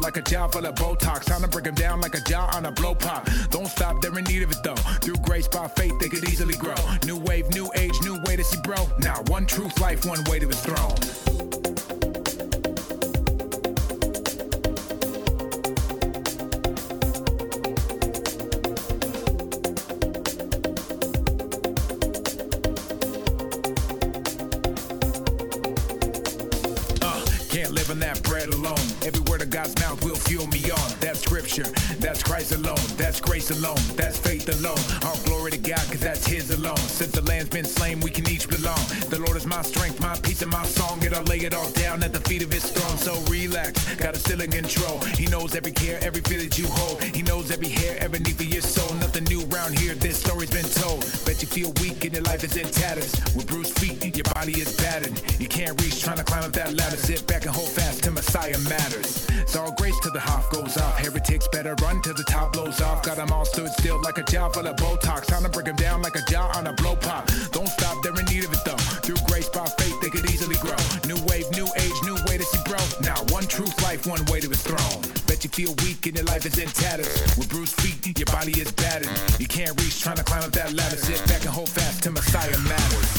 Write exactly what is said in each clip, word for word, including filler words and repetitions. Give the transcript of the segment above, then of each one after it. Like a job full of Botox, time to break them down like a jaw on a blow pop. Don't stop, they're in need of it though. Through grace by faith, they could easily grow. New wave, new age, new way to see, bro. Now, one truth, life, one way to his throne. Alone, that's faith alone. All glory to God, cause that's his alone. Since the land's been slain, we can each belong. The Lord is my strength, my peace, and my song. And I lay it all down at the feet of his throne. So relax, God is still in control. He knows every care, every fear that you hold. He knows every hair, every need for your soul. Nothing new around here, this story's been told. Bet you feel weak and your life is in tatters. With bruised feet, your body is battered. You can't reach, trying to climb up that ladder. Sit back and hold fast till Messiah matters. It's all grace till the Hoff goes off. Heretics better run till the top blows off. Got them all stood still like a jaw full of Botox. Time to break them down like a jaw on a blow pop. Don't stop, they're in need of it though. Through grace by faith, they could easily grow. New wave, new age, new way to see, bro. Now, one truth, life, one way to his throne. Bet you feel weak and your life is in tatters. With bruised feet, your body is battered. You can't reach, trying to climb up that ladder. Sit back and hold fast till Messiah matters.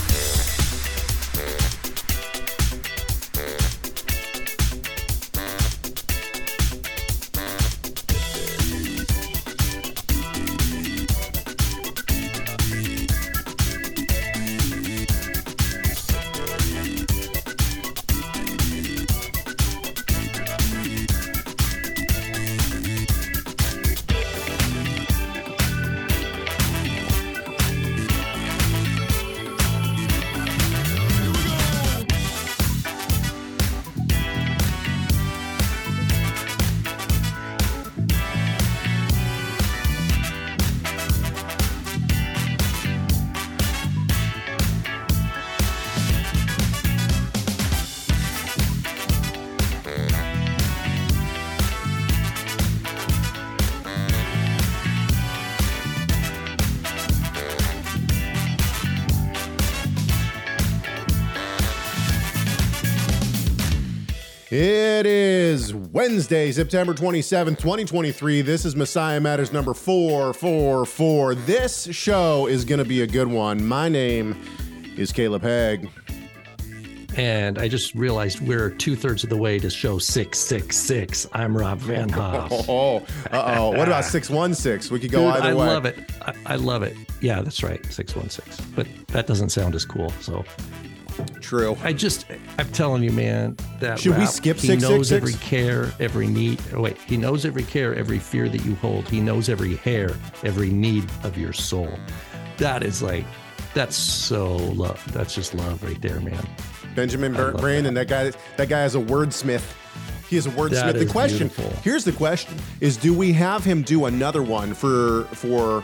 It is Wednesday, September twenty-seventh, twenty twenty-three. This is Messiah Matters number four forty-four. This show is going to be a good one. My name is Caleb Hag. And I just realized we're two-thirds of the way to show six six six. I'm Rob Van Hoff. Oh, uh-oh. What about six one six? We could go Dude, either I way. I love it. I, I love it. Yeah, that's right, six one six. But that doesn't sound as cool, so... True. I just, I'm telling you, man, that should rap, we skip six, he knows six, every six? care, every need. Oh, wait, he knows every care, every fear that you hold. He knows every hair, every need of your soul. That is like, that's so love. That's just love right there, man. Benjamin Burt, Brandon, that. that guy, that guy is a wordsmith. He is a wordsmith. The question, beautiful. here's the question is, do we have him do another one for, for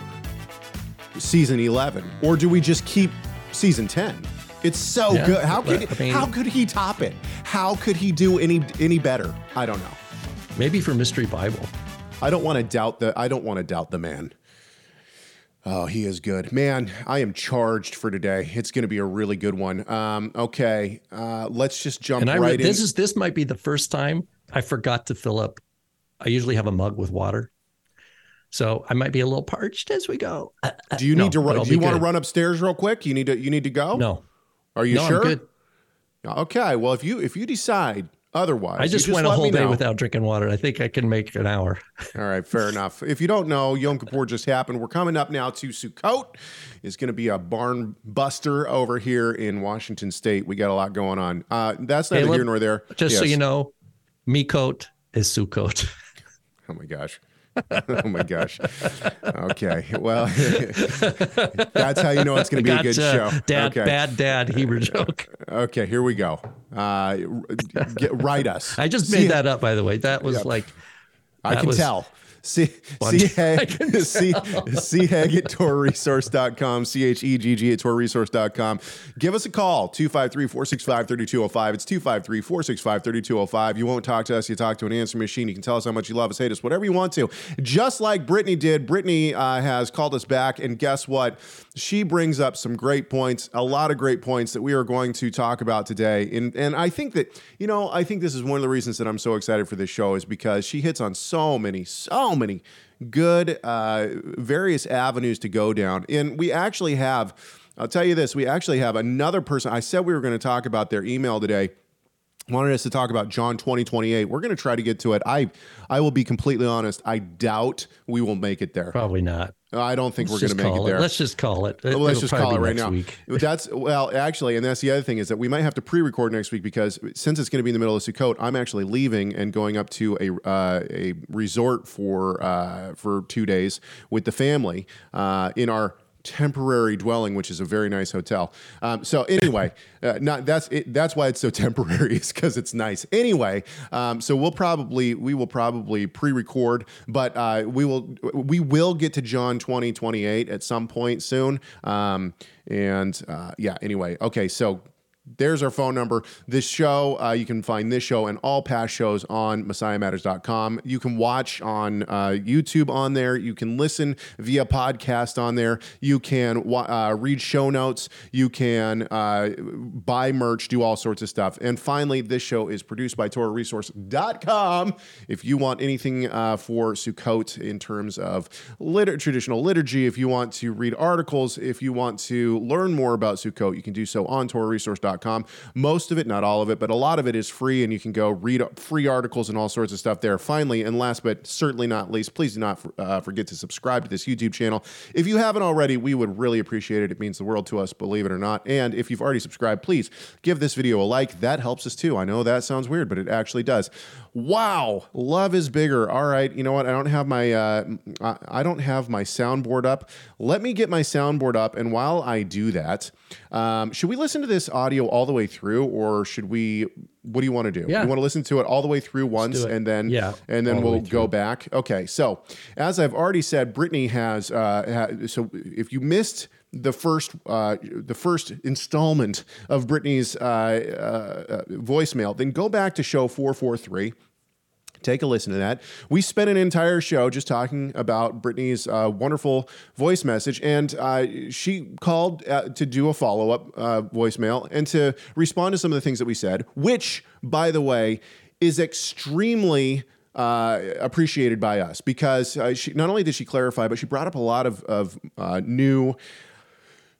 season eleven, or do we just keep season ten? It's so yeah, good. How could I mean, how could he top it? How could he do any any better? I don't know. Maybe for Mystery Bible. I don't want to doubt the I don't want to doubt the man. Oh, he is good. Man, I am charged for today. It's going to be a really good one. Um, okay, uh, let's just jump and I, right this in. Is, this might be the first time I forgot to fill up. I usually have a mug with water. So I might be a little parched as we go. Uh, do you no, need to run? Do you want good. to run upstairs real quick? You need to. You need to go. No. Are you no, sure? I'm good. Okay. Well, if you if you decide otherwise, I just, just went a whole day without drinking water. I think I can make an hour. All right. Fair enough. If you don't know, Yom Kippur just happened. We're coming up now to Sukkot. It's going to be a barn buster over here in Washington State. We got a lot going on. Uh, that's neither Caleb, here nor there. Just yes. so you know, Mikot is Sukkot. Oh my gosh. Oh my gosh. Okay. Well, that's how you know it's going to be gotcha. a good show. Dad, okay. Bad dad Hebrew joke. Okay. Here we go. Uh, get, write us. I just made See, that up, by the way. That was yep. like, that I can was, tell. See, see, Hag, see, see Hag at Torah Resource dot com, C H E G G at Torah Resource dot com. Give us a call, two five three, four six five, three two zero five. It's two five three, four six five, three two zero five. You won't talk to us. You talk to an answer machine. You can tell us how much you love us, hate us, whatever you want to. Just like Brittany did, Brittany uh, has called us back, and guess what? She brings up some great points, a lot of great points that we are going to talk about today. And, and I think that, you know, I think this is one of the reasons that I'm so excited for this show is because she hits on so many, so many good uh, various avenues to go down. And we actually have, I'll tell you this, we actually have another person. I said we were going to talk about their email today. Wanted us to talk about John twenty twenty-eight. We're going to try to get to it. I I will be completely honest. I doubt we will make it there. Probably not. I don't think Let's we're going to make it there. It. Let's just call it. it Let's just call it right now. Week. That's well, actually, and that's the other thing is that we might have to pre-record next week because since it's going to be in the middle of Sukkot, I'm actually leaving and going up to a uh, a resort for uh, for two days with the family uh, in our temporary dwelling, which is a very nice hotel. Um, so anyway, uh, not that's it, that's why it's so temporary is because it's nice. Anyway, um, so we'll probably we will probably pre-record, but uh, we will we will get to John twenty twenty-eight at some point soon. Um, and uh, yeah, anyway, okay, so. There's our phone number. This show, uh, you can find this show and all past shows on Messiah Matters dot com. You can watch on uh, YouTube on there. You can listen via podcast on there. You can uh, read show notes. You can uh, buy merch, do all sorts of stuff. And finally, this show is produced by Torah Resource dot com. If you want anything uh, for Sukkot in terms of lit- traditional liturgy, if you want to read articles, if you want to learn more about Sukkot, you can do so on Torah Resource dot com. Most of it, not all of it, but a lot of it is free, and you can go read free articles and all sorts of stuff there. Finally, and last but certainly not least, please do not uh, forget to subscribe to this YouTube channel. If you haven't already, we would really appreciate it. It means the world to us, believe it or not. And if you've already subscribed, please give this video a like. That helps us too. I know that sounds weird, but it actually does. Wow, love is bigger. All right, you know what? I don't have my uh, I don't have my soundboard up. Let me get my soundboard up, and while I do that, um, should we listen to this audio all the way through, or should we? What do you want to do? Yeah. You want to listen to it all the way through once, and then yeah, and then we'll go back. Okay. So as I've already said, Brittany has. Uh, ha- so if you missed the first uh, the first installment of Brittany's uh, uh, voicemail, then go back to show four forty-three. Take a listen to that. We spent an entire show just talking about Brittany's uh, wonderful voice message, and uh, she called uh, to do a follow-up uh, voicemail and to respond to some of the things that we said, which, by the way, is extremely Uh, appreciated by us because uh, she, not only did she clarify, but she brought up a lot of, of uh, new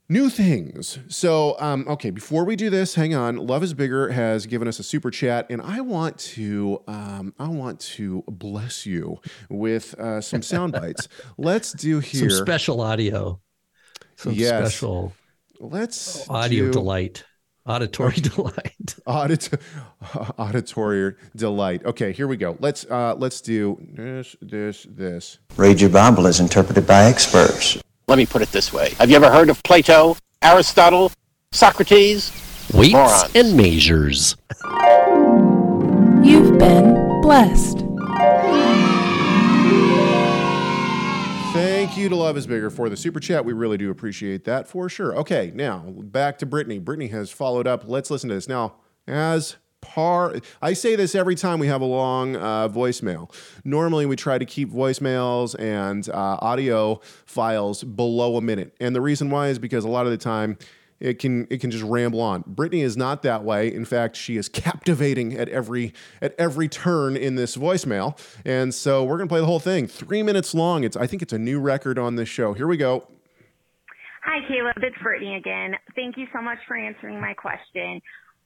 new things. So, um, okay, before we do this, hang on. Love is Bigger has given us a super chat, and I want to um, I want to bless you with uh, some sound bites. Let's do here some special audio. Some yes. special. Let's audio do, delight. Auditory delight. Audit- auditory delight. Okay, here we go. Let's uh, let's do this, this, this. Read your Bible as interpreted by experts. Let me put it this way. Have you ever heard of Plato, Aristotle, Socrates? Weights Morons. And measures. You've been blessed. Thank you to Love is Bigger for the super chat. We really do appreciate that for sure. Okay, now back to Brittany. Brittany has followed up. Let's listen to this. Now, as par, I say this every time we have a long uh, voicemail. Normally, we try to keep voicemails and uh, audio files below a minute. And the reason why is because a lot of the time, it can it can just ramble on. Brittany is not that way. In fact, she is captivating at every at every turn in this voicemail. And so we're going to play the whole thing. Three minutes long. It's I think it's a new record on this show. Here we go. Hi, Caleb. It's Brittany again. Thank you so much for answering my question.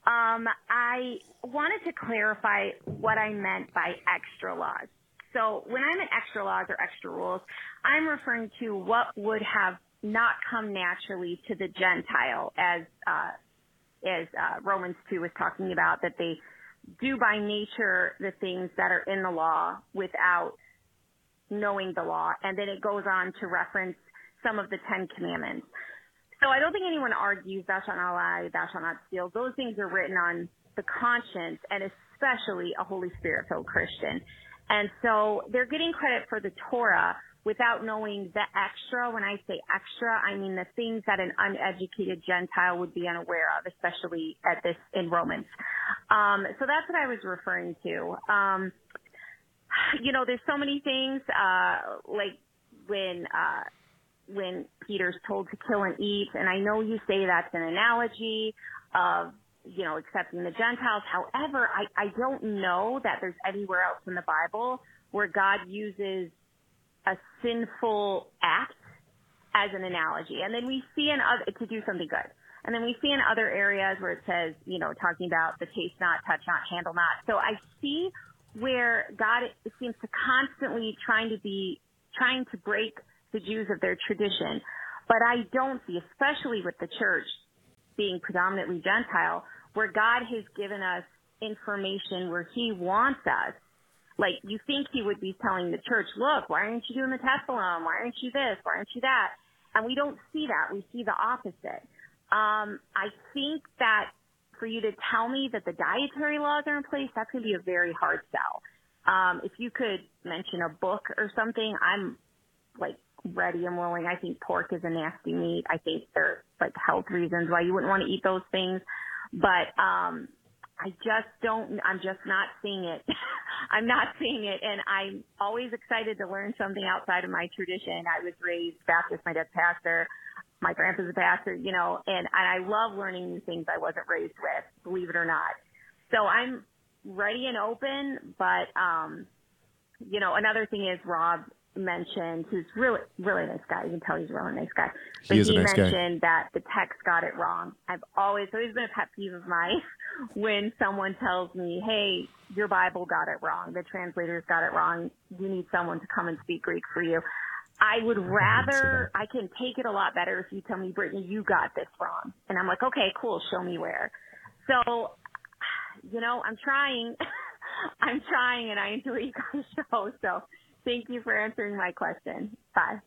Um, I wanted to clarify what I meant by extra laws. So when I'm at extra laws or extra rules, I'm referring to what would have not come naturally to the Gentile, as uh, as uh, Romans two was talking about, that they do by nature the things that are in the law without knowing the law. And then it goes on to reference some of the Ten Commandments. So I don't think anyone argues, thou shalt not lie, thou shalt not steal. Those things are written on the conscience, and especially a Holy Spirit-filled Christian. And so they're getting credit for the Torah without knowing the extra. When I say extra, I mean the things that an uneducated Gentile would be unaware of, especially at this in Romans. Um, so that's what I was referring to. Um, you know, there's so many things, uh, like when uh, when Peter's told to kill and eat, and I know you say that's an analogy of, you know, accepting the Gentiles. However, I, I don't know that there's anywhere else in the Bible where God uses a sinful act as an analogy. And then we see in other, to do something good. And then we see in other areas where it says, you know, talking about the taste not, touch not, handle not. So I see where God seems to constantly trying to be, trying to break the Jews of their tradition. But I don't see, especially with the church being predominantly Gentile, where God has given us information where he wants us. Like, you think he would be telling the church, look, why aren't you doing the Tefillah? Why aren't you this? Why aren't you that? And we don't see that. We see the opposite. Um, I think that for you to tell me that the dietary laws are in place, that's going to be a very hard sell. Um, if you could mention a book or something, I'm, like, ready and willing. I think pork is a nasty meat. I think there's, like, health reasons why you wouldn't want to eat those things. But um, I just don't – I'm just not seeing it. I'm not seeing it, and I'm always excited to learn something outside of my tradition. I was raised Baptist. My dad's pastor. My grandpa's a pastor, you know, and, and I love learning new things I wasn't raised with, believe it or not. So I'm ready and open, but, um, you know, another thing is Rob mentioned, who's really, really nice guy. You can tell he's a really nice guy. But he, he nice mentioned guy. That the text got it wrong. I've always, always been a pet peeve of mine when someone tells me, hey, your Bible got it wrong. The translators got it wrong. You need someone to come and speak Greek for you. I would rather, I can take it a lot better if you tell me, Brittany, you got this wrong. And I'm like, okay, cool. Show me where. So, you know, I'm trying. I'm trying, and I enjoy you guys' show. So thank you for answering my question. Bye.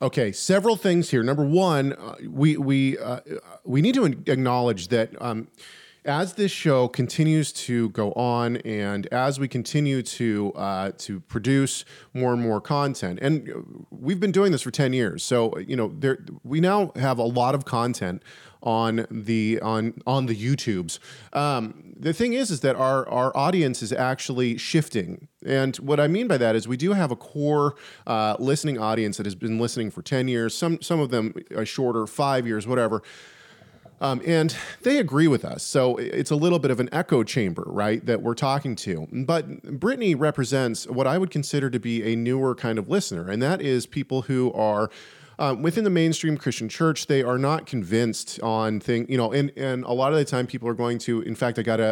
Okay, several things here. Number one, uh, we we uh, we need to acknowledge that um, as this show continues to go on, and as we continue to uh, to produce more and more content, and we've been doing this for ten years, so you know there we now have a lot of content on the on on the YouTubes. Um, the thing is, is that our our audience is actually shifting. And what I mean by that is we do have a core uh, listening audience that has been listening for ten years, some some of them are shorter, five years, whatever. Um, and they agree with us. So it's a little bit of an echo chamber, right, that we're talking to. But Brittany represents what I would consider to be a newer kind of listener, and that is people who are Uh, within the mainstream Christian church. They are not convinced on things, you know, and, and a lot of the time people are going to, in fact, I got a,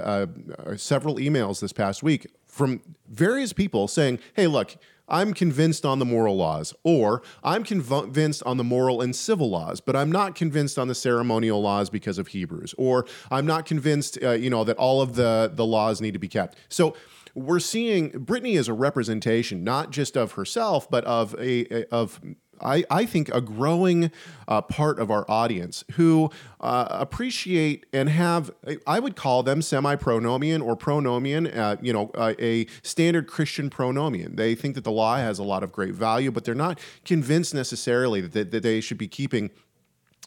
a, a several emails this past week from various people saying, hey, look, I'm convinced on the moral laws, or I'm convinced on the moral and civil laws, but I'm not convinced on the ceremonial laws because of Hebrews, or I'm not convinced, uh, you know, that all of the, the laws need to be kept. So we're seeing Brittany as a representation, not just of herself, but of a, a of I, I think a growing uh, part of our audience who uh, appreciate and have, I would call them semi-pronomian or pronomian, uh, you know, uh, a standard Christian pronomian. They think that the law has a lot of great value, but they're not convinced necessarily that they, that they should be keeping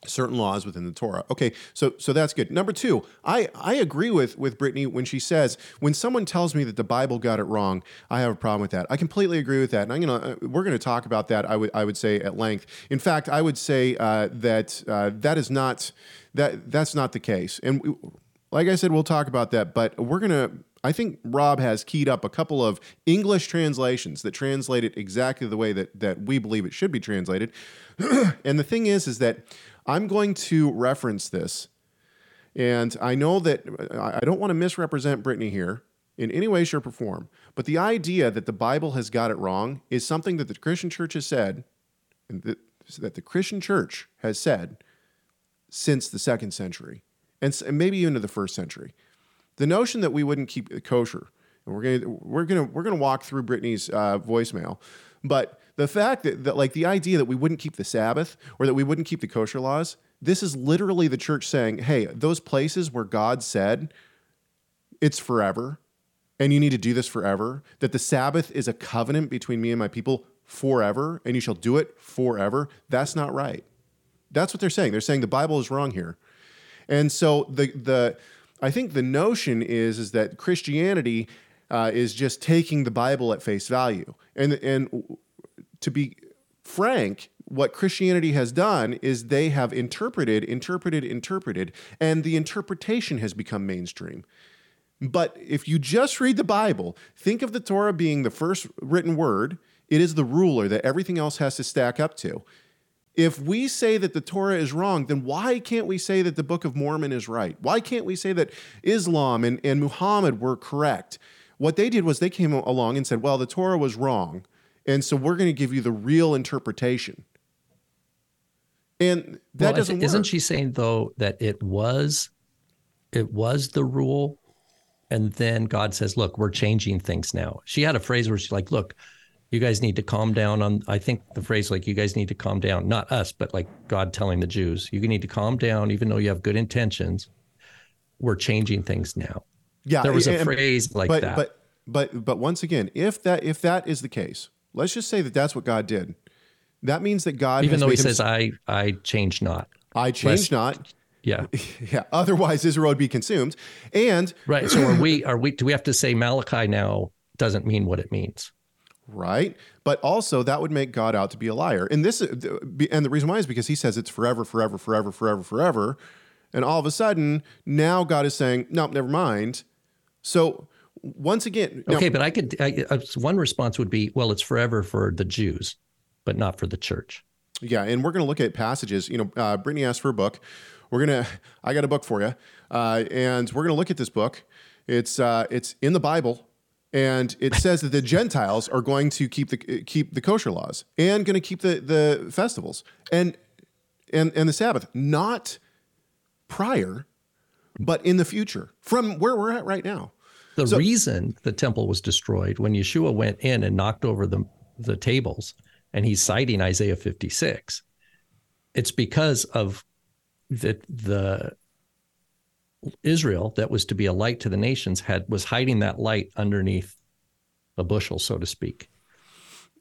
certain laws within the Torah. Okay, so so that's good. Number two, I, I agree with, with Brittany when she says, when someone tells me that the Bible got it wrong, I have a problem with that. I completely agree with that, and I'm gonna we're gonna talk about that. I would I would say at length. In fact, I would say uh, that uh, that is not that that's not the case. And we, like I said, we'll talk about that, but we're going to, I think Rob has keyed up a couple of English translations that translate it exactly the way that, that we believe it should be translated. And the thing is, is that I'm going to reference this, and I know that I don't want to misrepresent Brittany here in any way, shape, or form, but the idea that the Bible has got it wrong is something that the Christian church has said, and that, that the Christian church has said since the second century, and, and maybe even to the first century. The notion that we wouldn't keep it kosher, and we're gonna we're gonna we're gonna walk through Brittany's uh, voicemail, but the fact that, that like the idea that we wouldn't keep the Sabbath or that we wouldn't keep the kosher laws, this is literally the church saying, hey, those places where God said it's forever and you need to do this forever, that the Sabbath is a covenant between me and my people forever and you shall do it forever, that's not right. That's what they're saying. They're saying the Bible is wrong here. And so the the I think the notion is, is that Christianity uh, is just taking the Bible at face value. And, and to be frank, what Christianity has done is they have interpreted, interpreted, interpreted, and the interpretation has become mainstream. But if you just read the Bible, think of the Torah being the first written word. It is the ruler that everything else has to stack up to. If we say that the Torah is wrong, then why can't we say that the Book of Mormon is right? Why can't we say that Islam and, and Muhammad were correct? What they did was they came along and said, well, the Torah was wrong, and so we're going to give you the real interpretation. And that well, doesn't isn't work. Isn't she saying, though, that it was, it was the rule, and then God says, look, we're changing things now? She had a phrase where she's like, look, you guys need to calm down on, I think the phrase like, you guys need to calm down, not us, but like God telling the Jews, you need to calm down, even though you have good intentions, we're changing things now. Yeah. There was a and, phrase like but, that. But, but, but once again, if that, if that is the case, let's just say that that's what God did. That means that God, even though he says, I, I change not, I change Lest, not. Yeah. Yeah. Otherwise Israel would be consumed. And right. So are we, are we, do we have to say Malachi now doesn't mean what it means? Right. But also that would make God out to be a liar. And this, and the reason why is because he says it's forever, forever, forever, forever, forever. And all of a sudden now God is saying, no, nope, never mind. So once again. Okay. Now, but I could, I, one response would be, well, it's forever for the Jews, but not for the church. Yeah. And we're going to look at passages, you know, uh, Brittany asked for a book. We're going to, I got a book for you. Uh, and we're going to look at this book. It's, uh, it's in the Bible. And it says that the Gentiles are going to keep the keep the kosher laws and going to keep the, the festivals and and and the Sabbath, not prior, but in the future, from where we're at right now. The so, reason the temple was destroyed when Yeshua went in and knocked over the the tables, and he's citing Isaiah fifty-six, it's because of the the. Israel that was to be a light to the nations had was hiding that light underneath a bushel, so to speak.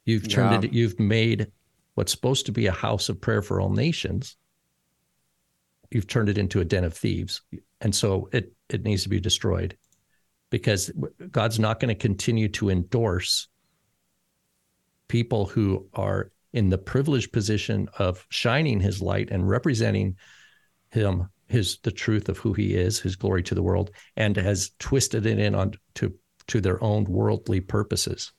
You've turned yeah. it, you've made what's supposed to be a house of prayer for all nations. You've turned it into a den of thieves. And so it, it needs to be destroyed because God's not going to continue to endorse people who are in the privileged position of shining his light and representing him, his the truth of who he is, his glory to the world, and has twisted it in on to, to their own worldly purposes.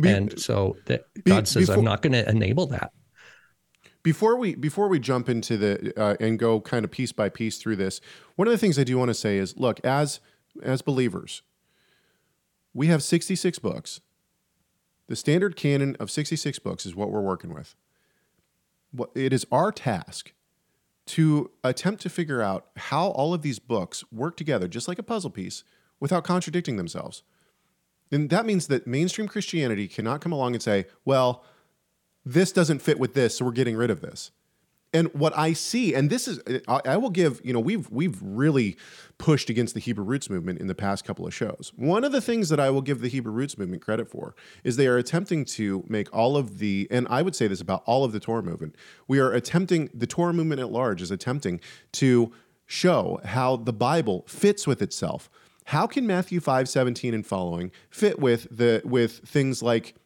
Be, and so that God be, says, before, I'm not going to enable that. Before we before we jump into the uh, and go kind of piece by piece through this, one of the things I do want to say is, look, as as believers, we have sixty-six books. The standard canon of sixty-six books is what we're working with. It is our task to attempt to figure out how all of these books work together, just like a puzzle piece, without contradicting themselves. And that means that mainstream Christianity cannot come along and say, well, this doesn't fit with this, so we're getting rid of this. And what I see, and this is, I, I will give, you know, we've we've really pushed against the Hebrew Roots movement in the past couple of shows. One of the things that I will give the Hebrew Roots movement credit for is they are attempting to make all of the, and I would say this about all of the Torah movement, we are attempting, the Torah movement at large is attempting to show how the Bible fits with itself. How can Matthew five seventeen and following fit with the with things like,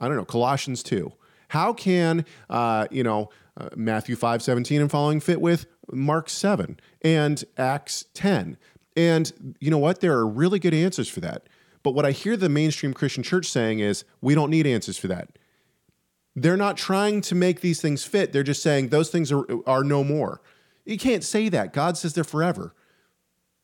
I don't know, Colossians two? How can, uh, you know, uh, Matthew five seventeen and following fit with Mark seven and Acts ten. And you know what? There are really good answers for that. But what I hear the mainstream Christian church saying is, we don't need answers for that. They're not trying to make these things fit. They're just saying those things are, are no more. You can't say that. God says they're forever.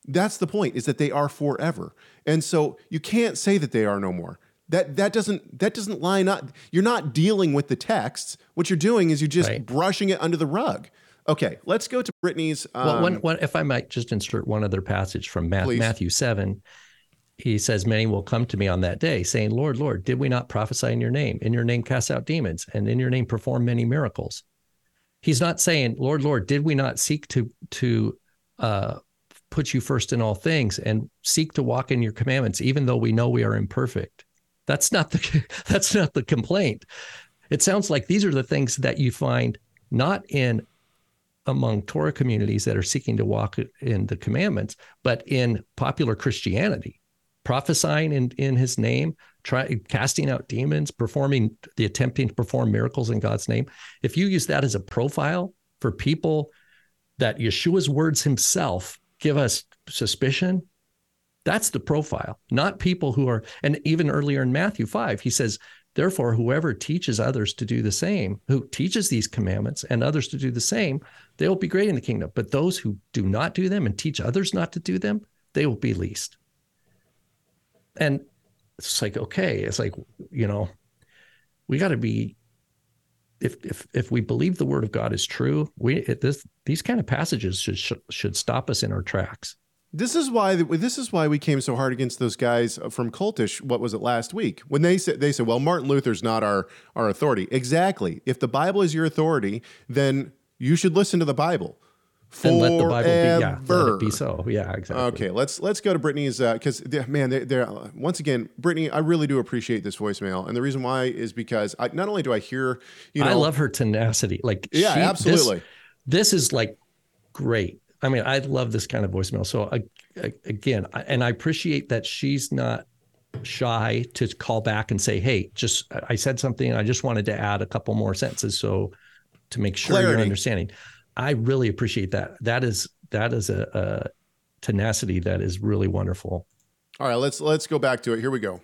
That's the point, is that they are forever. And so you can't say that they are no more. That that doesn't that doesn't line up. You're not dealing with the texts. What you're doing is you're just right. brushing it under the rug. Okay, let's go to Brittany's. Um, well, one, one, if I might just insert one other passage from Matthew, Matthew seven. He says, many will come to me on that day saying, Lord, Lord, did we not prophesy in your name? In your name, cast out demons, and in your name, perform many miracles. He's not saying, Lord, Lord, did we not seek to to uh, put you first in all things and seek to walk in your commandments, even though we know we are imperfect? That's not the that's not the complaint. It sounds like these are the things that you find not in among Torah communities that are seeking to walk in the commandments, but in popular Christianity. Prophesying in, in his name, try, casting out demons, performing the attempting to perform miracles in God's name. If you use that as a profile for people that Yeshua's words himself give us suspicion, that's the profile, not people who are, and even earlier in Matthew five, he says, therefore, whoever teaches others to do the same, who teaches these commandments and others to do the same, they will be great in the kingdom. But those who do not do them and teach others not to do them, they will be least. And it's like, okay, it's like, you know, we got to be, if if if we believe the word of God is true, we it, this these kind of passages should should stop us in our tracks. This is why this is why we came so hard against those guys from Cultish. What was it last week when they said they said, well, Martin Luther's not our our authority. Exactly. If the Bible is your authority, then you should listen to the Bible. Forever. And let the Bible be, yeah, let it be so. Yeah, exactly. Okay, let's let's go to Brittany's, because, uh, man, they're, they're, once again, Brittany, I really do appreciate this voicemail. And the reason why is because I, not only do I hear, you know. I love her tenacity. Like, yeah, she, absolutely. This, this is, like, great. I mean, I love this kind of voicemail. So, I, I, again, I, and I appreciate that she's not shy to call back and say, hey, just, I said something, I just wanted to add a couple more sentences so to make sure Clarity. You're understanding. I really appreciate that. That is that is a, a tenacity that is really wonderful. All right, let's let's go back to it. Here we go.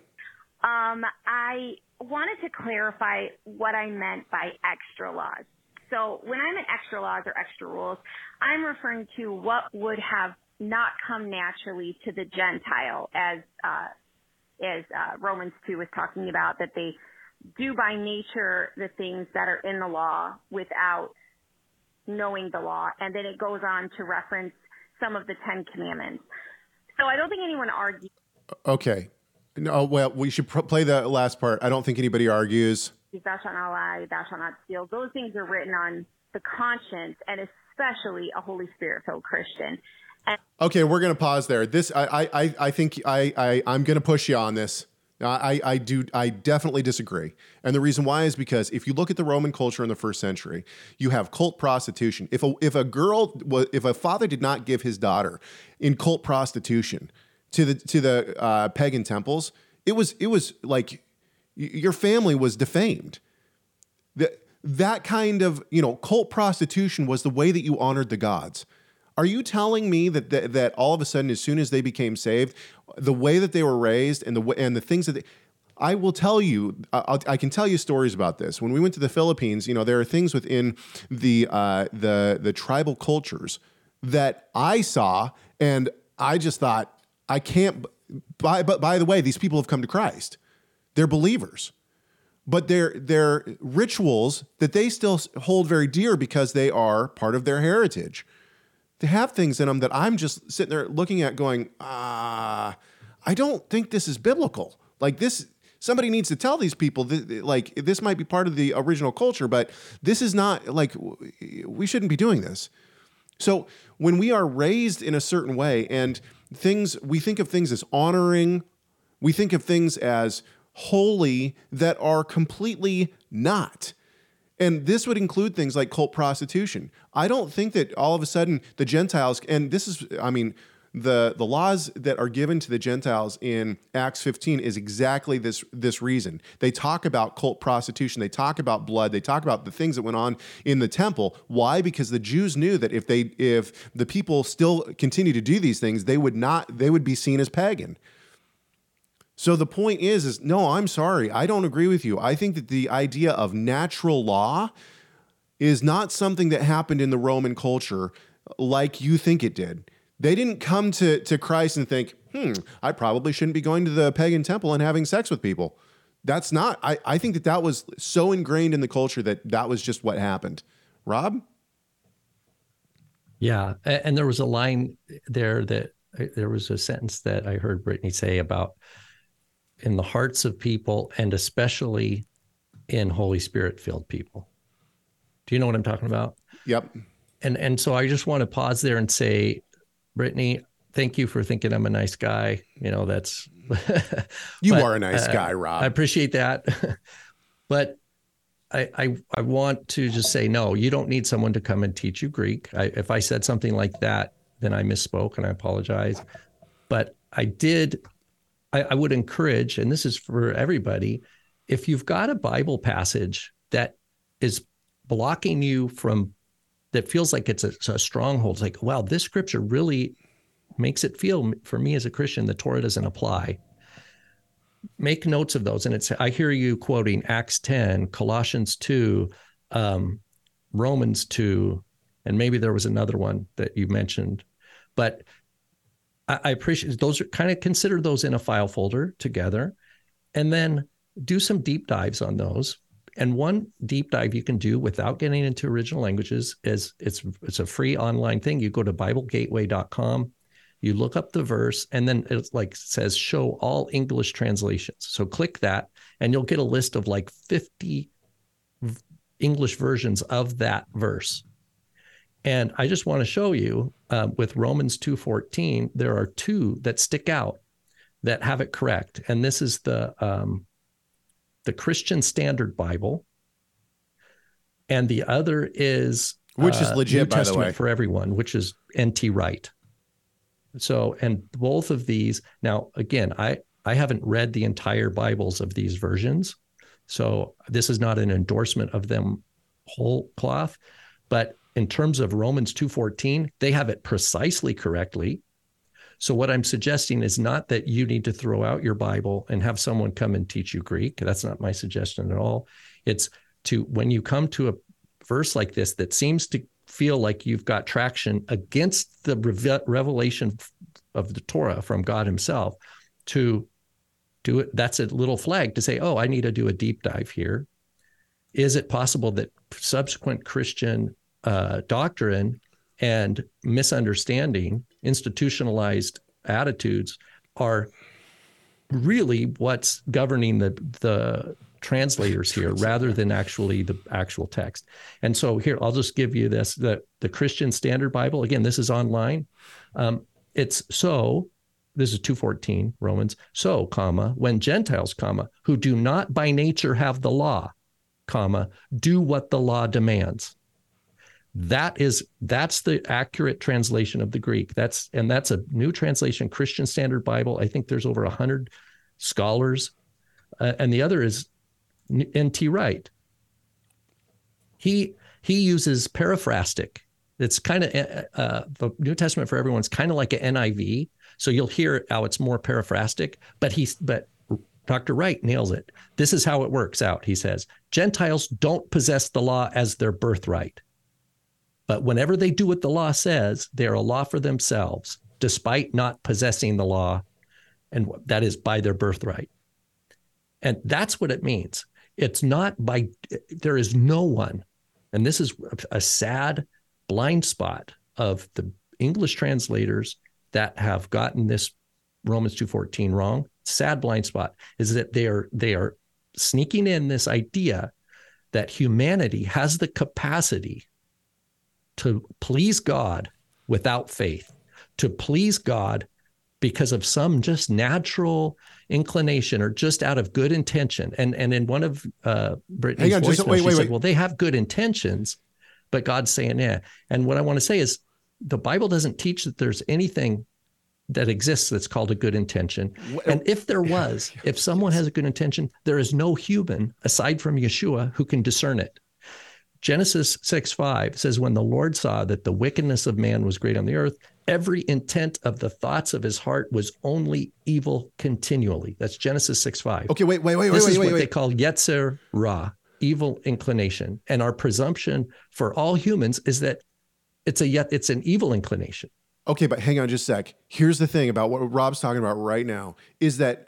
Um, I wanted to clarify what I meant by extra laws. So when I'm at extra laws or extra rules, I'm referring to what would have not come naturally to the Gentile, as uh, as uh, Romans two was talking about, that they do by nature the things that are in the law without knowing the law, and then it goes on to reference some of the Ten Commandments. So I don't think anyone argues. Okay. No, well, we should pro- play the last part. I don't think anybody argues. Thou shalt not lie, thou shalt not steal. Those things are written on the conscience, and especially a Holy Spirit-filled Christian. And- okay, we're going to pause there. This, I, I, I think I, I, I'm going to push you on this. I, I do. I definitely disagree. And the reason why is because if you look at the Roman culture in the first century, you have cult prostitution. If a, if a girl, if a father did not give his daughter in cult prostitution to the, to the uh, pagan temples, it was, it was like your family was defamed. That, that kind of, you know, cult prostitution was the way that you honored the gods. Are you telling me that, that that all of a sudden, as soon as they became saved, the way that they were raised and the and the things that they, I will tell you, I'll, I can tell you stories about this. When we went to the Philippines, you know, there are things within the uh, the the tribal cultures that I saw, and I just thought, I can't. By but by the way, these people have come to Christ; they're believers, but their their rituals that they still hold very dear because they are part of their heritage. They have things in them that I'm just sitting there looking at going, ah, uh, I don't think this is biblical. Like this, somebody needs to tell these people that, like, this might be part of the original culture, but this is not, like, we shouldn't be doing this. So when we are raised in a certain way and things, we think of things as honoring, we think of things as holy that are completely not. And this would include things like cult prostitution. I don't think that all of a sudden the Gentiles, and this is, I mean, the the laws that are given to the Gentiles in Acts fifteen is exactly this this reason. They talk about cult prostitution. They talk about blood. They talk about the things that went on in the temple. Why? Because the Jews knew that if they if the people still continue to do these things, they would not they would be seen as pagan. So the point is, is no, I'm sorry. I don't agree with you. I think that the idea of natural law is not something that happened in the Roman culture like you think it did. They didn't come to, to Christ and think, hmm, I probably shouldn't be going to the pagan temple and having sex with people. That's not, I, I think that that was so ingrained in the culture that that was just what happened. Rob? Yeah, and there was a line there that, there was a sentence that I heard Brittany say about in the hearts of people and especially in Holy Spirit-filled people. Do you know what I'm talking about? Yep. And and so I just want to pause there and say, Brittany, thank you for thinking I'm a nice guy. You know, that's... you but, are a nice uh, guy, Rob. I appreciate that. But I, I I want to just say, no, you don't need someone to come and teach you Greek. I, if I said something like that, then I misspoke and I apologize. But I did, I, I would encourage, and this is for everybody, if you've got a Bible passage that is blocking you from, that feels like it's a, a stronghold. It's like, wow, this scripture really makes it feel for me as a Christian, the Torah doesn't apply. Make notes of those. And it's, I hear you quoting Acts ten, Colossians two, um, Romans two, and maybe there was another one that you mentioned, but I, I appreciate those are kind of consider those in a file folder together and then do some deep dives on those. And one deep dive you can do without getting into original languages is it's it's a free online thing. You go to bible gateway dot com, you look up the verse, and then it's like says show all English translations. So click that and you'll get a list of like fifty English versions of that verse. And I just want to show you uh, with Romans two fourteen, there are two that stick out that have it correct. And this is the um, the Christian Standard Bible. And the other is which is uh, legit, New by Testament the way. For everyone, which is N T Wright. So, and both of these, now, again, I, I haven't read the entire Bibles of these versions. So this is not an endorsement of them whole cloth, but in terms of Romans two fourteen, they have it precisely correctly. So what I'm suggesting is not that you need to throw out your Bible and have someone come and teach you Greek. That's not my suggestion at all. It's to, when you come to a verse like this that seems to feel like you've got traction against the reve- revelation of the Torah from God himself, to do it, that's a little flag to say, oh, I need to do a deep dive here. Is it possible that subsequent Christian Uh, doctrine and misunderstanding, institutionalized attitudes are really what's governing the the translators here rather than actually the actual text. And so here, I'll just give you this, the, the Christian Standard Bible. Again, this is online. Um, it's so, this is two fourteen Romans, so, comma, when Gentiles, comma, who do not by nature have the law, comma, do what the law demands. That is, that's the accurate translation of the Greek. That's, and that's a new translation, Christian Standard Bible. I think there's over a hundred scholars. Uh, and the other is N T Wright. He, he uses periphrastic. It's kind of, uh, the New Testament for everyone's kind of like an N I V. So you'll hear how it's more periphrastic, but he's, but Doctor Wright nails it. This is how it works out. He says, Gentiles don't possess the law as their birthright. But whenever they do what the law says, they are a law for themselves, despite not possessing the law, and that is by their birthright. And that's what it means. It's not by, there is no one, and this is a sad blind spot of the English translators that have gotten this Romans two fourteen wrong. Sad blind spot is that they are they are sneaking in this idea that humanity has the capacity to please God without faith, to please God because of some just natural inclination or just out of good intention. And and in one of uh, Brittany's Hang on, voice, just, wait, she wait, said, wait. well, they have good intentions, but God's saying, yeah. And what I want to say is the Bible doesn't teach that there's anything that exists that's called a good intention. And if there was, if someone has a good intention, there is no human aside from Yeshua who can discern it. Genesis six five says, when the Lord saw that the wickedness of man was great on the earth, every intent of the thoughts of his heart was only evil continually. That's Genesis six five. Okay, wait, wait, wait, wait, wait, wait. This is what they call Yetzer Ra, evil inclination. And our presumption for all humans is that it's a yet it's an evil inclination. Okay, but hang on just a sec. Here's the thing about what Rob's talking about right now is that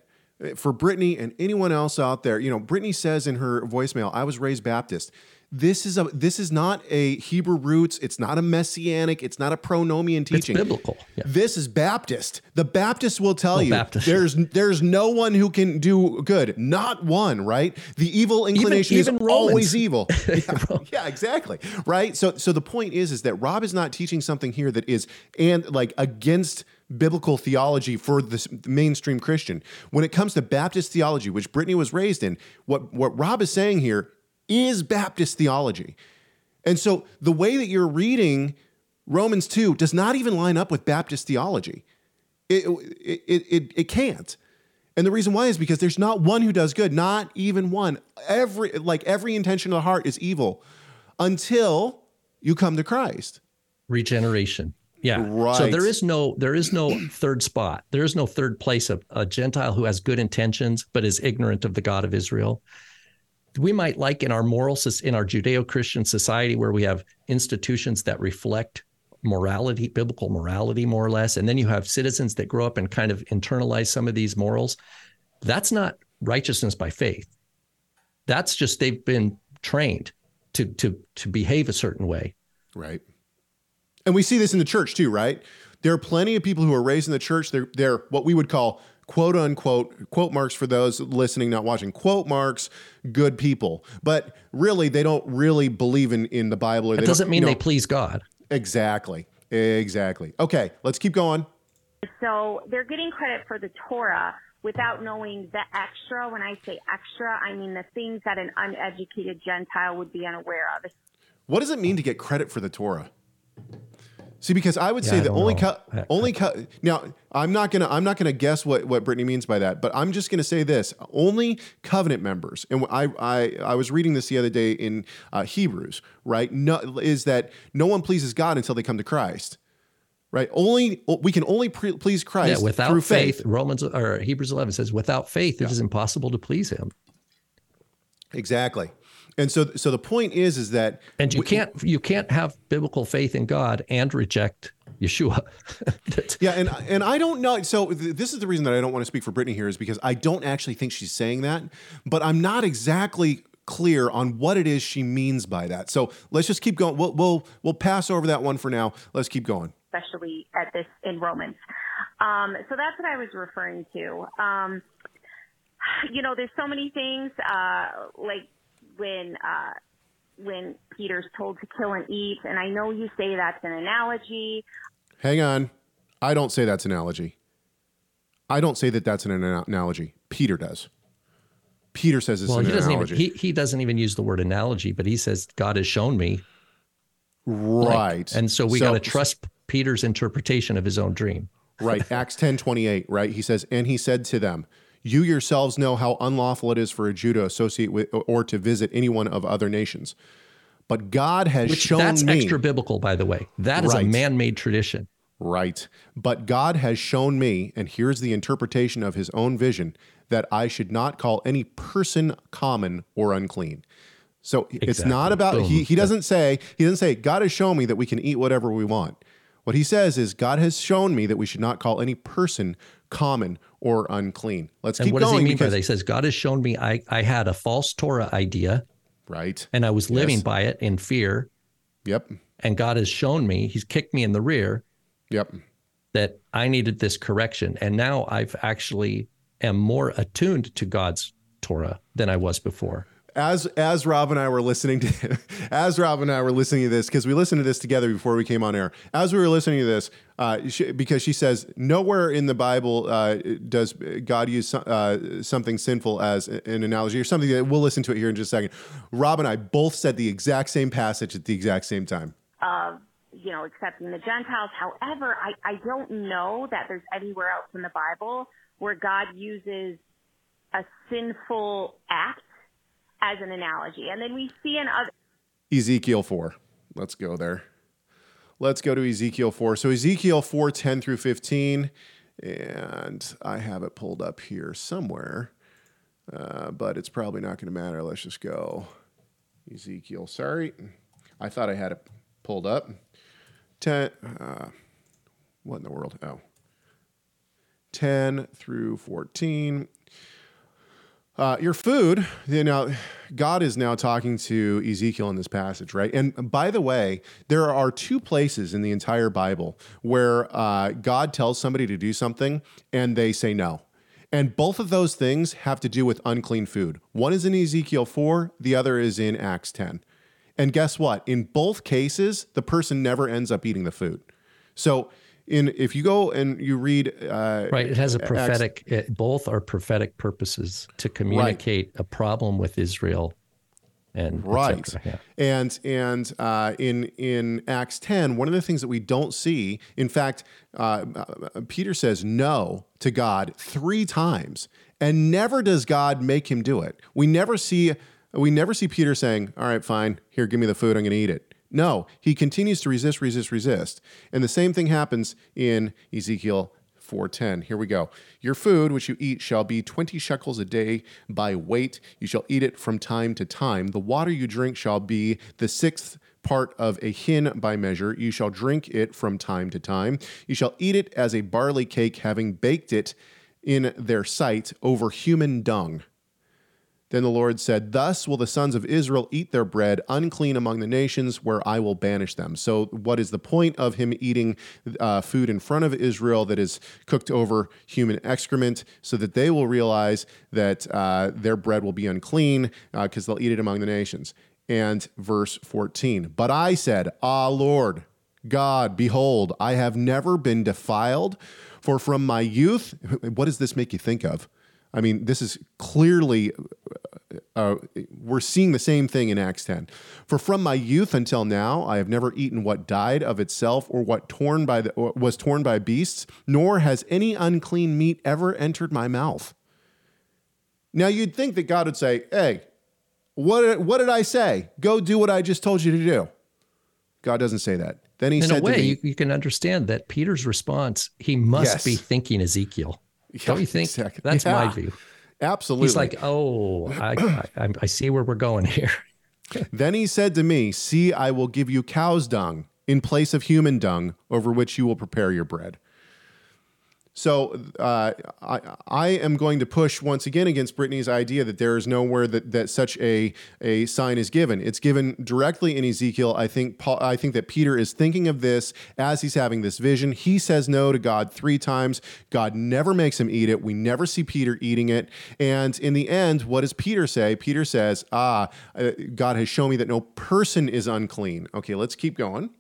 for Brittany and anyone else out there, you know, Brittany says in her voicemail, I was raised Baptist. This is a this is not a Hebrew roots. It's not a messianic. It's not a pronomian teaching. It's biblical. Yeah. This is Baptist. The Baptists will tell well, you Baptist. there's there's no one who can do good. Not one, right? The evil inclination even, even is Romans. always evil. Yeah, yeah, exactly. Right. So so the point is is that Rob is not teaching something here that is and like against biblical theology for the mainstream Christian. When it comes to Baptist theology, which Brittany was raised in, what what Rob is saying here is Baptist theology. And so the way that you're reading Romans two does not even line up with Baptist theology. It, it, it, it can't. And the reason why is because there's not one who does good, not even one. Every like every intention of the heart is evil until you come to Christ. Regeneration. Yeah. Right. So there is no there is no third spot. There is no third place of a Gentile who has good intentions but is ignorant of the God of Israel. We might like in our moral, in our Judeo-Christian society where we have institutions that reflect morality, biblical morality, more or less, and then you have citizens that grow up and kind of internalize some of these morals. That's not righteousness by faith. That's just they've been trained to to to behave a certain way. Right. And we see this in the church too, right? There are plenty of people who are raised in the church. They're they're what we would call quote unquote, quote marks for those listening, not watching, quote marks, good people. But really, they don't really believe in, in the Bible. Or they it doesn't mean you know. they please God. Exactly. Exactly. Okay, let's keep going. So they're getting credit for the Torah without knowing the extra. When I say extra, I mean the things that an uneducated Gentile would be unaware of. What does it mean to get credit for the Torah? See, because I would yeah, say I the only co- only co- now I'm not gonna I'm not gonna guess what, what Brittany means by that, but I'm just gonna say this: only covenant members. And I I, I was reading this the other day in uh, Hebrews, right? No, is that no one pleases God until they come to Christ, right? Only we can only pre- please Christ yeah, without through faith. faith. Romans or Hebrews eleven says, without faith, yeah. it is impossible to please Him. Exactly. And so, so the point is, is that and you can't you can't have biblical faith in God and reject Yeshua. yeah, and and I don't know. So th- this is the reason that I don't want to speak for Brittany here is because I don't actually think she's saying that, but I'm not exactly clear on what it is she means by that. So let's just keep going. We'll we'll we'll pass over that one for now. Let's keep going. Especially at this in Romans. Um, so that's what I was referring to. Um, you know, there's so many things uh, like. When uh, when Peter's told to kill and eat, and I know you say that's an analogy. Hang on. I don't say that's an analogy. I don't say that that's an analogy. Peter does. Peter says it's well, an he doesn't analogy. Even, he, he doesn't even use the word analogy, but he says, God has shown me. Right. Like, and so we so, got to trust Peter's interpretation of his own dream. Right. Acts ten twenty-eight, right? He says, and he said to them, you yourselves know how unlawful it is for a Jew to associate with or to visit anyone of other nations. But God has Which, shown that's me... That's extra biblical, by the way. That is right. a man-made tradition. Right. But God has shown me, and here's the interpretation of his own vision, that I should not call any person common or unclean. So exactly. it's not about... Boom. He, he doesn't say, he doesn't say, God has shown me that we can eat whatever we want. What he says is, God has shown me that we should not call any person common or unclean. Let's keep going. And what does he mean by that? He says, God has shown me I, I had a false Torah idea. Right. And I was living yes. by it in fear. Yep. And God has shown me, he's kicked me in the rear. Yep. That I needed this correction. And now I've actually am more attuned to God's Torah than I was before. As as Rob and I were listening to as Rob and I were listening to this, because we listened to this together before we came on air. As we were listening to this, uh, she, because she says nowhere in the Bible uh, does God use uh, something sinful as an analogy or something. That we'll listen to it here in just a second. Rob and I both said the exact same passage at the exact same time. Uh, you know, accepting the Gentiles. However, I, I don't know that there's anywhere else in the Bible where God uses a sinful act as an analogy. And then we see in other... Ezekiel four. Let's go there. Let's go to Ezekiel four. So Ezekiel four, ten through fifteen, and I have it pulled up here somewhere, uh, but it's probably not going to matter. Let's just go Ezekiel. Sorry. I thought I had it pulled up. Ten. Uh, what in the world? Oh. ten through fourteen. Uh, your food, you know, God is now talking to Ezekiel in this passage, right? And by the way, there are two places in the entire Bible where uh, God tells somebody to do something and they say no. And both of those things have to do with unclean food. One is in Ezekiel four, the other is in Acts ten. And guess what? In both cases, the person never ends up eating the food. So in if you go and you read... Uh, right, it has a prophetic... Acts, it, both are prophetic purposes to communicate right. a problem with Israel and... Right. Yeah. And and uh, in, in Acts ten, one of the things that we don't see... In fact, uh, Peter says no to God three times, and never does God make him do it. We never see... We never see Peter saying, all right, fine, here, give me the food, I'm going to eat it. No, he continues to resist, resist, resist. And the same thing happens in Ezekiel four ten. Here we go. Your food, which you eat, shall be twenty shekels a day by weight. You shall eat it from time to time. The water you drink shall be the sixth part of a hin by measure. You shall drink it from time to time. You shall eat it as a barley cake, having baked it in their sight over human dung. Then the Lord said, thus will the sons of Israel eat their bread, unclean among the nations, where I will banish them. So what is the point of him eating uh, food in front of Israel that is cooked over human excrement, so that they will realize that uh, their bread will be unclean because uh, they'll eat it among the nations? And verse fourteen, but I said, ah, Lord God, behold, I have never been defiled, for from my youth, what does this make you think of? I mean, this is clearly, uh, we're seeing the same thing in Acts ten. For from my youth until now, I have never eaten what died of itself or what torn by the, or was torn by beasts, nor has any unclean meat ever entered my mouth. Now, you'd think that God would say, hey, what, what did I say? Go do what I just told you to do. God doesn't say that. Then he in said a way, to me, you, you can understand that Peter's response, he must yes. be thinking Ezekiel. Don't you think? Exactly. That's yeah, my view. Absolutely. He's like, oh, I, I, I see where we're going here. Then he said to me, see, I will give you cow's dung in place of human dung, over which you will prepare your bread. So uh, I, I am going to push once again against Brittany's idea that there is nowhere that, that such a, a sign is given. It's given directly in Ezekiel. I think Paul, I think that Peter is thinking of this as he's having this vision. He says no to God three times. God never makes him eat it. We never see Peter eating it. And in the end, what does Peter say? Peter says, ah, God has shown me that no person is unclean. Okay, let's keep going.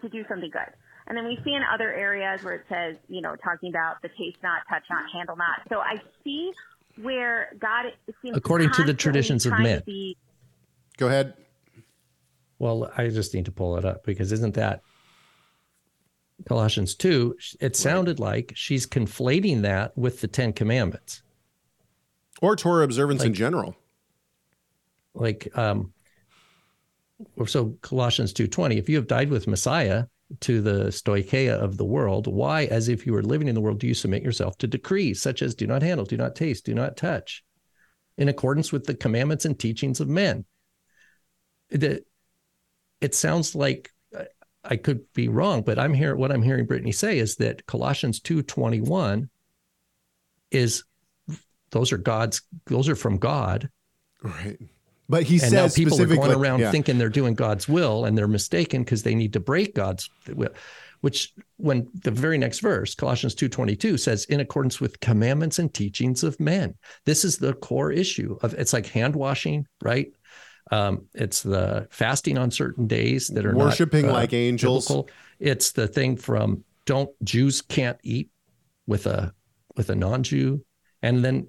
To do something good. And then we see in other areas where it says, you know, talking about the taste not, touch not, handle not. So I see where God seems according to the traditions of men. Be... Go ahead. Well, I just need to pull it up, because isn't that Colossians two? It sounded right. like she's conflating that with the Ten Commandments. Or Torah observance like, in general. Like, um, so Colossians two twenty, if you have died with Messiah to the stoicheia of the world, why, as if you were living in the world, do you submit yourself to decrees such as do not handle, do not taste, do not touch, in accordance with the commandments and teachings of men? It, it sounds like, I could be wrong, but I'm here. What I'm hearing Brittany say is that Colossians two twenty-one is those are God's; those are from God, right? But he and says now people are going around yeah. thinking they're doing God's will, and they're mistaken because they need to break God's will, which when the very next verse, Colossians two twenty-two, says, in accordance with commandments and teachings of men. This is the core issue of it's like hand washing, right? Um, it's the fasting on certain days that are worshiping not, uh, like angels. Biblical. It's the thing from don't Jews can't eat with a with a non-Jew, and then.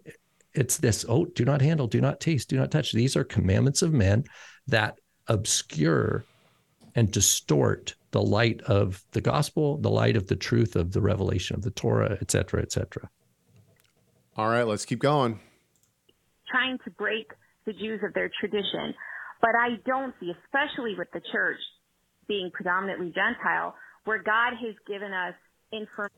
It's this, oh, do not handle, do not taste, do not touch. These are commandments of men that obscure and distort the light of the gospel, the light of the truth of the revelation of the Torah, et cetera, et cetera. All right, let's keep going. Trying to break the Jews of their tradition. But I don't see, especially with the church being predominantly Gentile, where God has given us information.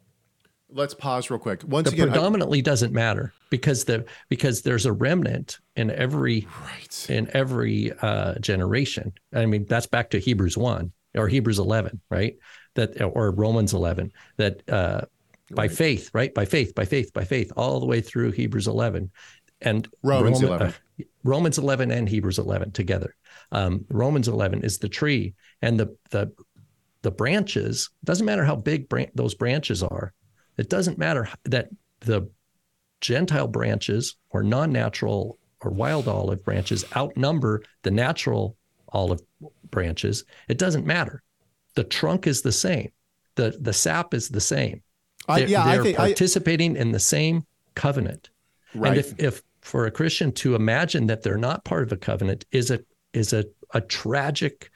Let's pause real quick. Once the again, predominantly I... doesn't matter because the because there's a remnant in every right. in every uh, generation. I mean, that's back to Hebrews one or Hebrews eleven, right? That or Romans eleven. That uh, by right. faith, right? By faith, by faith, by faith, all the way through Hebrews eleven and Romans Roman, eleven. Uh, Romans eleven and Hebrews eleven together. Um, Romans eleven is the tree, and the the the branches. Doesn't matter how big bran- those branches are. It doesn't matter that the Gentile branches or non-natural or wild olive branches outnumber the natural olive branches. It doesn't matter. The trunk is the same. The the sap is the same. They're, uh, yeah, they're I think, participating I... in the same covenant. Right. And if, if for a Christian to imagine that they're not part of a covenant is a is a, a tragic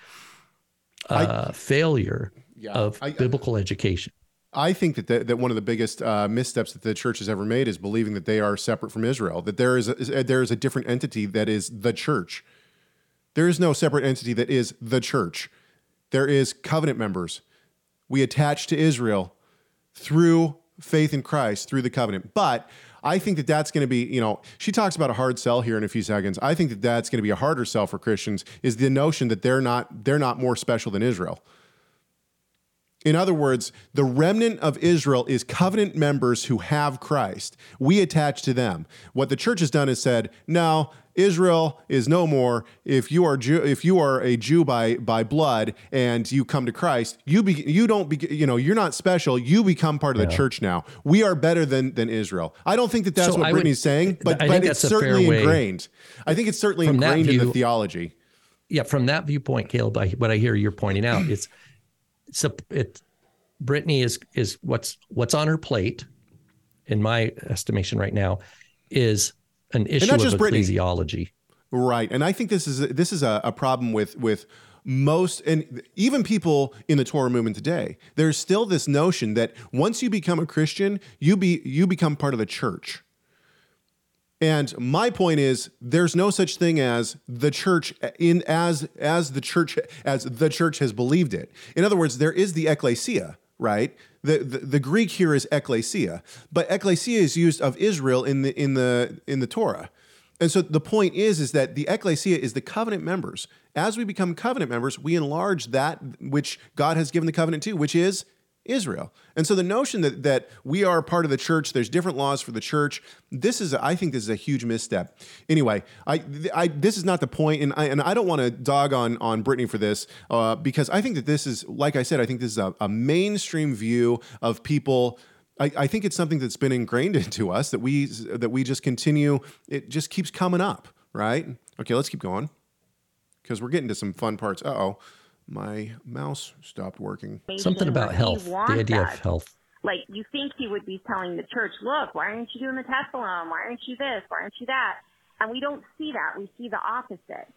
uh, I... failure yeah. of I, biblical I... education. I think that the, that one of the biggest uh, missteps that the church has ever made is believing that they are separate from Israel, that there is a, is a, there is a different entity that is the church. There is no separate entity that is the church. There is covenant members. We attach to Israel through faith in Christ, through the covenant. But I think that that's going to be, you know, she talks about a hard sell here in a few seconds. I think that that's going to be a harder sell for Christians is the notion that they're not they're not more special than Israel. In other words, the remnant of Israel is covenant members who have Christ. We attach to them. What the church has done is said, no, Israel is no more. If you are Jew, if you are a Jew by by blood and you come to Christ, you be, you don't be, you know, you're not special. You become part of yeah. the church now. We are better than than Israel. I don't think that that's so what I Brittany's would, saying, but, but it's certainly ingrained. I think it's certainly from ingrained view, in the theology. Yeah, from that viewpoint, Caleb, I, what I hear you're pointing out is. So it, Brittany is is what's what's on her plate, in my estimation right now, is an issue of ecclesiology. Brittany. Right, and I think this is this is a, a problem with with most and even people in the Torah movement today. There's still this notion that once you become a Christian, you be you become part of the church. And my point is, there's no such thing as the church in as as the church as the church has believed it. In other words, there is the ecclesia, right? The the, the Greek here is ecclesia, but ecclesia is used of Israel in the in the in the Torah. And so the point is, is that the ecclesia is the covenant members. As we become covenant members, we enlarge that which God has given the covenant to, which is Israel. And so the notion that that we are part of the church, there's different laws for the church. This is, a, I think, this is a huge misstep. Anyway, I, I this is not the point, and I and I don't want to dog on on Brittany for this uh, because I think that this is, like I said, I think this is a, a mainstream view of people. I, I think it's something that's been ingrained into us that we that we just continue. It just keeps coming up, right? Okay, let's keep going because we're getting to some fun parts. Uh oh. My mouse stopped working. Something about health, the idea that. of health. Like, you think he would be telling the church, look, why aren't you doing the Tefillah? Why aren't you this? Why aren't you that? And we don't see that. We see the opposite.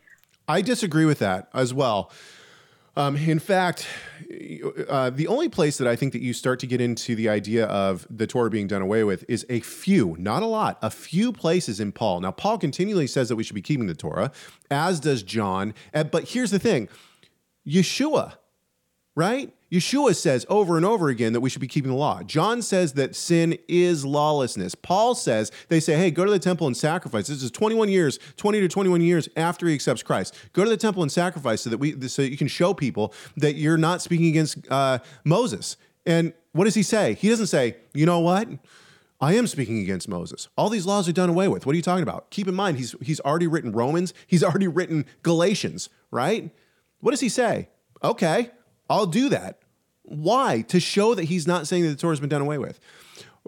I disagree with that as well. Um, in fact, uh, the only place that I think that you start to get into the idea of the Torah being done away with is a few, not a lot, a few places in Paul. Now, Paul continually says that we should be keeping the Torah, as does John. But here's the thing. Yeshua, right? Yeshua says over and over again that we should be keeping the law. John says that sin is lawlessness. Paul says, they say, hey, go to the temple and sacrifice. This is twenty-one years, twenty to twenty-one years after he accepts Christ. Go to the temple and sacrifice so that we, so you can show people that you're not speaking against uh, Moses. And what does he say? He doesn't say, you know what? I am speaking against Moses. All these laws are done away with. What are you talking about? Keep in mind, he's he's already written Romans. He's already written Galatians, right? What does he say? Okay, I'll do that. Why? To show that he's not saying that the Torah's been done away with.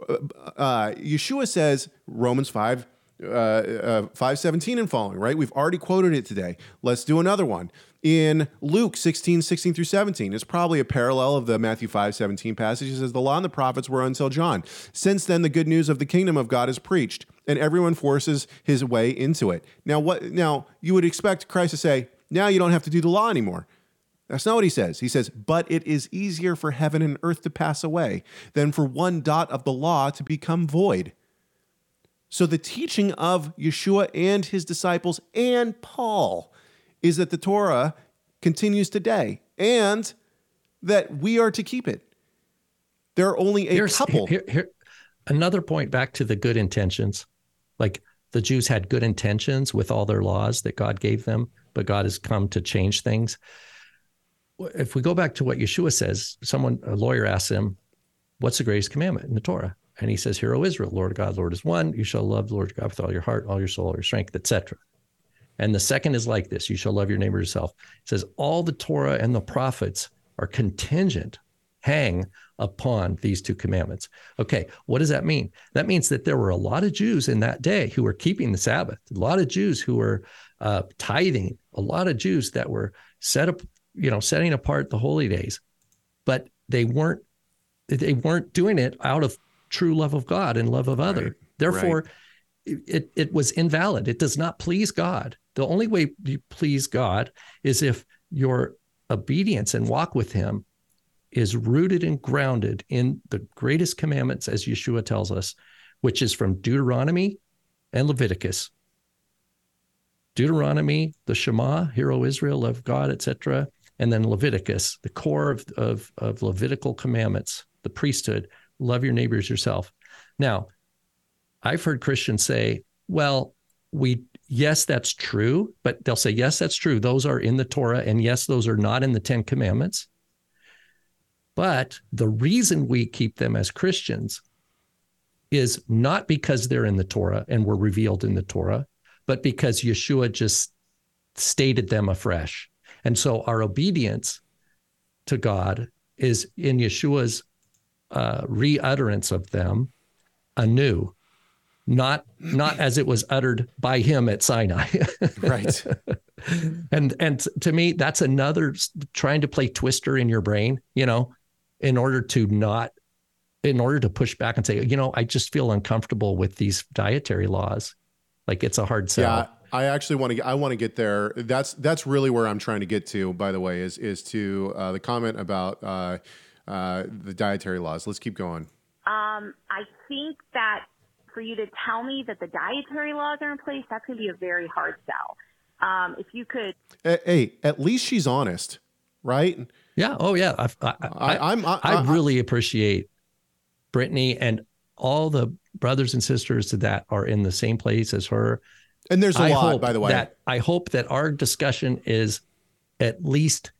Uh, Yeshua says, Romans five, uh, uh, five seventeen and following, right? We've already quoted it today. Let's do another one. In Luke sixteen, sixteen through seventeen, it's probably a parallel of the Matthew five seventeen passage. It says, the law and the prophets were until John. Since then, the good news of the kingdom of God is preached, and everyone forces his way into it. Now, what? Now you would expect Christ to say, now you don't have to do the law anymore. That's not what he says. He says, but it is easier for heaven and earth to pass away than for one dot of the law to become void. So the teaching of Yeshua and his disciples and Paul is that the Torah continues today and that we are to keep it. There are only a Here's, couple. Here, here, another point back to the good intentions. Like the Jews had good intentions with all their laws that God gave them, but God has come to change things. If we go back to what Yeshua says, someone, a lawyer asks him, what's the greatest commandment in the Torah? And he says, hear, O Israel, Lord God, Lord is one. You shall love the Lord God with all your heart, all your soul, all your strength, et cetera. And the second is like this. You shall love your neighbor yourself. It says all the Torah and the prophets are contingent, hang upon these two commandments. Okay, what does that mean? That means that there were a lot of Jews in that day who were keeping the Sabbath, a lot of Jews who were uh, tithing, a lot of Jews that were set up, you know, setting apart the holy days, but they weren't, they weren't doing it out of true love of God and love of other. Right, Therefore, right. It, it was invalid. It does not please God. The only way you please God is if your obedience and walk with him is rooted and grounded in the greatest commandments, as Yeshua tells us, which is from Deuteronomy and Leviticus. Deuteronomy, the Shema, hear, O Israel, love God, et cetera, and then Leviticus, the core of, of, of Levitical commandments, the priesthood, love your neighbors yourself. Now, I've heard Christians say, well, we, yes, that's true, but they'll say, yes, that's true. Those are in the Torah, and yes, those are not in the Ten Commandments. But the reason we keep them as Christians is not because they're in the Torah and were revealed in the Torah, but because Yeshua just stated them afresh. And so our obedience to God is in Yeshua's Uh, re-utterance of them anew, not not as it was uttered by him at Sinai. Right. And and to me, that's another trying to play twister in your brain, you know, in order to not, in order to push back and say, you know, I just feel uncomfortable with these dietary laws. Like it's a hard sell. Yeah, I actually want to, I want to get there. That's, that's really where I'm trying to get to, by the way, is, is to uh, the comment about, uh, Uh, the dietary laws. Let's keep going. Um, I think that for you to tell me that the dietary laws are in place, that's going to be a very hard sell. Um, if you could... Hey, hey, at least she's honest, right? Yeah. Oh, yeah. I, I, I, I'm, I, I, I really appreciate Brittany and all the brothers and sisters that are in the same place as her. And there's a I lot, by the way. That, I hope that our discussion is at least...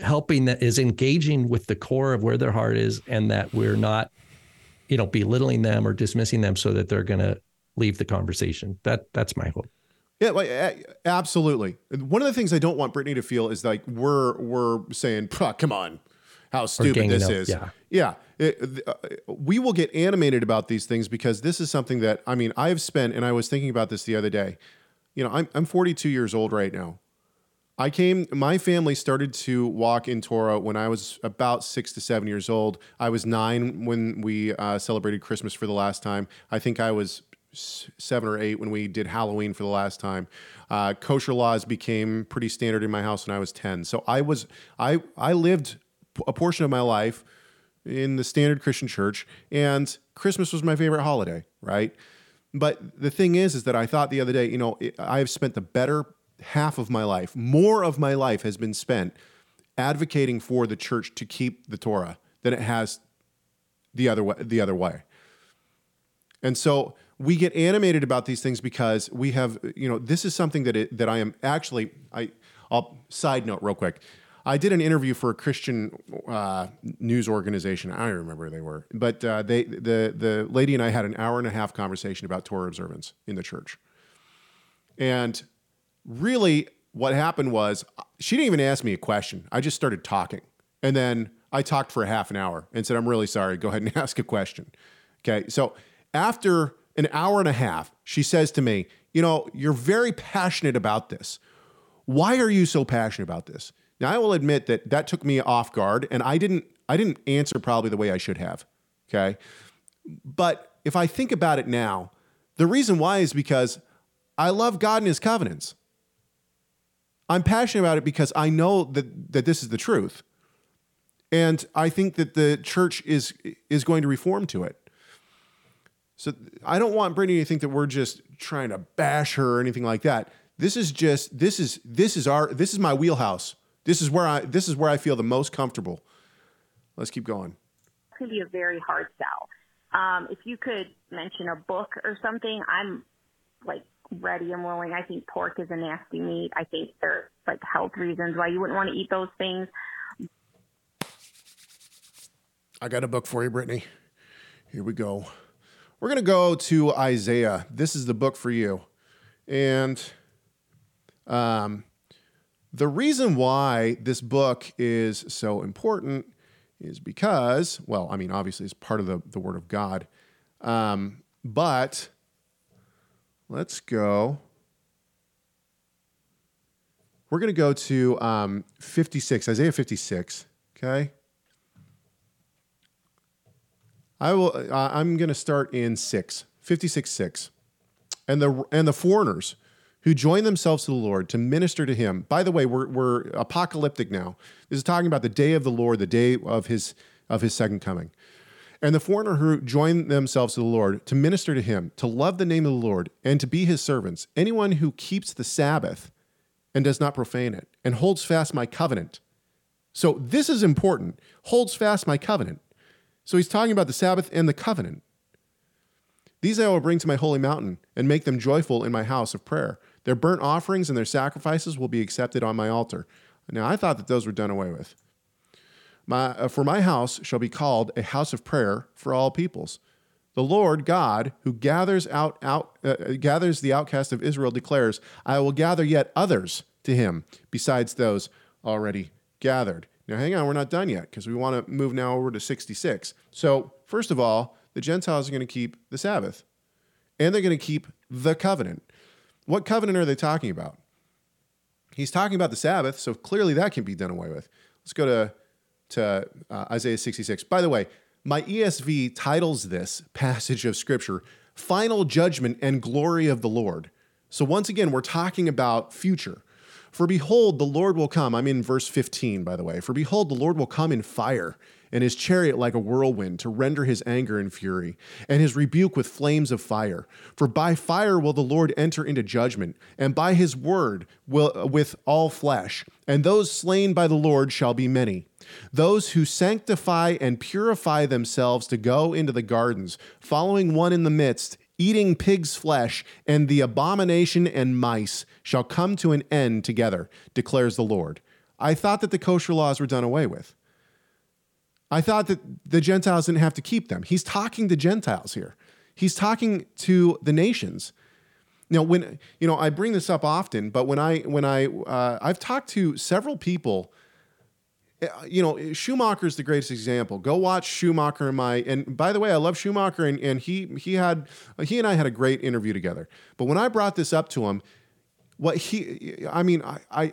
helping that is engaging with the core of where their heart is, and that we're not, you know, belittling them or dismissing them so that they're going to leave the conversation. That that's my hope. Yeah, like, absolutely. One of the things I don't want Brittany to feel is like we're we're saying, come on, how stupid this up. is. Yeah. Yeah. It, uh, we will get animated about these things because this is something that, I mean, I've spent, and I was thinking about this the other day, you know, I'm I'm forty-two years old right now. I came, my family started to walk in Torah when I was about six to seven years old. I was nine when we uh, celebrated Christmas for the last time. I think I was seven or eight when we did Halloween for the last time. Uh, kosher laws became pretty standard in my house when I was ten. So I was, I, I lived a portion of my life in the standard Christian church, and Christmas was my favorite holiday, right? But the thing is, is that I thought the other day, you know, I've spent the better half of my life, more of my life has been spent advocating for the church to keep the Torah than it has the other way, the other way. And so we get animated about these things because we have, you know, this is something that it, that I am actually, I, I'll side note real quick. I did an interview for a Christian uh, news organization. I don't remember who they were, but uh, they, the, the lady and I had an hour and a half conversation about Torah observance in the church. And really, what happened was she didn't even ask me a question. I just started talking. And then I talked for a half an hour and said, I'm really sorry. Go ahead and ask a question. Okay. So after an hour and a half, she says to me, you know, you're very passionate about this. Why are you so passionate about this? Now, I will admit that that took me off guard, and I didn't, I didn't answer probably the way I should have. Okay. But if I think about it now, the reason why is because I love God and his covenants. I'm passionate about it because I know that, that this is the truth. And I think that the church is is going to reform to it. So I don't want Brittany to think that we're just trying to bash her or anything like that. This is just this is this is our this is my wheelhouse. This is where I this is where I feel the most comfortable. Let's keep going. It can be a very hard sell. Um, if you could mention a book or something, I'm like ready and willing. I think pork is a nasty meat. I think there's like health reasons why you wouldn't want to eat those things. I got a book for you, Brittany. Here we go. We're going to go to Isaiah. This is the book for you. And um, the reason why this book is so important is because, well, I mean, obviously it's part of the, the Word of God. Um, but let's go. We're going to go to um, fifty-six, Isaiah fifty-six, okay? I will. Uh, I'm going to start in six, fifty-six, six, and the and the foreigners who join themselves to the Lord to minister to Him. By the way, we're we're apocalyptic now. This is talking about the day of the Lord, the day of His of His second coming, and the foreigner who join themselves to the Lord to minister to Him, to love the name of the Lord, and to be His servants. Anyone who keeps the Sabbath and does not profane it, and holds fast my covenant. So this is important. Holds fast my covenant. So he's talking about the Sabbath and the covenant. These I will bring to my holy mountain and make them joyful in my house of prayer. Their burnt offerings and their sacrifices will be accepted on my altar. Now, I thought that those were done away with. My, uh, for my house shall be called a house of prayer for all peoples. The Lord God, who gathers out, out uh, gathers the outcast of Israel, declares, I will gather yet others to him besides those already gathered. Now, hang on, we're not done yet because we want to move now over to sixty-six. So, first of all, the Gentiles are going to keep the Sabbath, and they're going to keep the covenant. What covenant are they talking about? He's talking about the Sabbath, so clearly that can be done away with. Let's go to, to uh, Isaiah sixty-six. By the way, my E S V titles this passage of Scripture, Final Judgment and Glory of the Lord. So once again, we're talking about future. For behold, the Lord will come. I'm in verse fifteen, by the way. For behold, the Lord will come in fire, and his chariot like a whirlwind, to render his anger and fury, and his rebuke with flames of fire. For by fire will the Lord enter into judgment, and by his word will, uh, with all flesh. And those slain by the Lord shall be many. Those who sanctify and purify themselves to go into the gardens, following one in the midst, eating pig's flesh, and the abomination and mice shall come to an end together, declares the Lord. I thought that the kosher laws were done away with. I thought that the Gentiles didn't have to keep them. He's talking to Gentiles here. He's talking to the nations. Now, when, you know, I bring this up often, but when I, when I, uh, I've talked to several people. You know, Schumacher is the greatest example. Go watch Schumacher and my, and by the way, I love Schumacher, and, and he he had, he and I had a great interview together. But when I brought this up to him, what he, I mean, I I,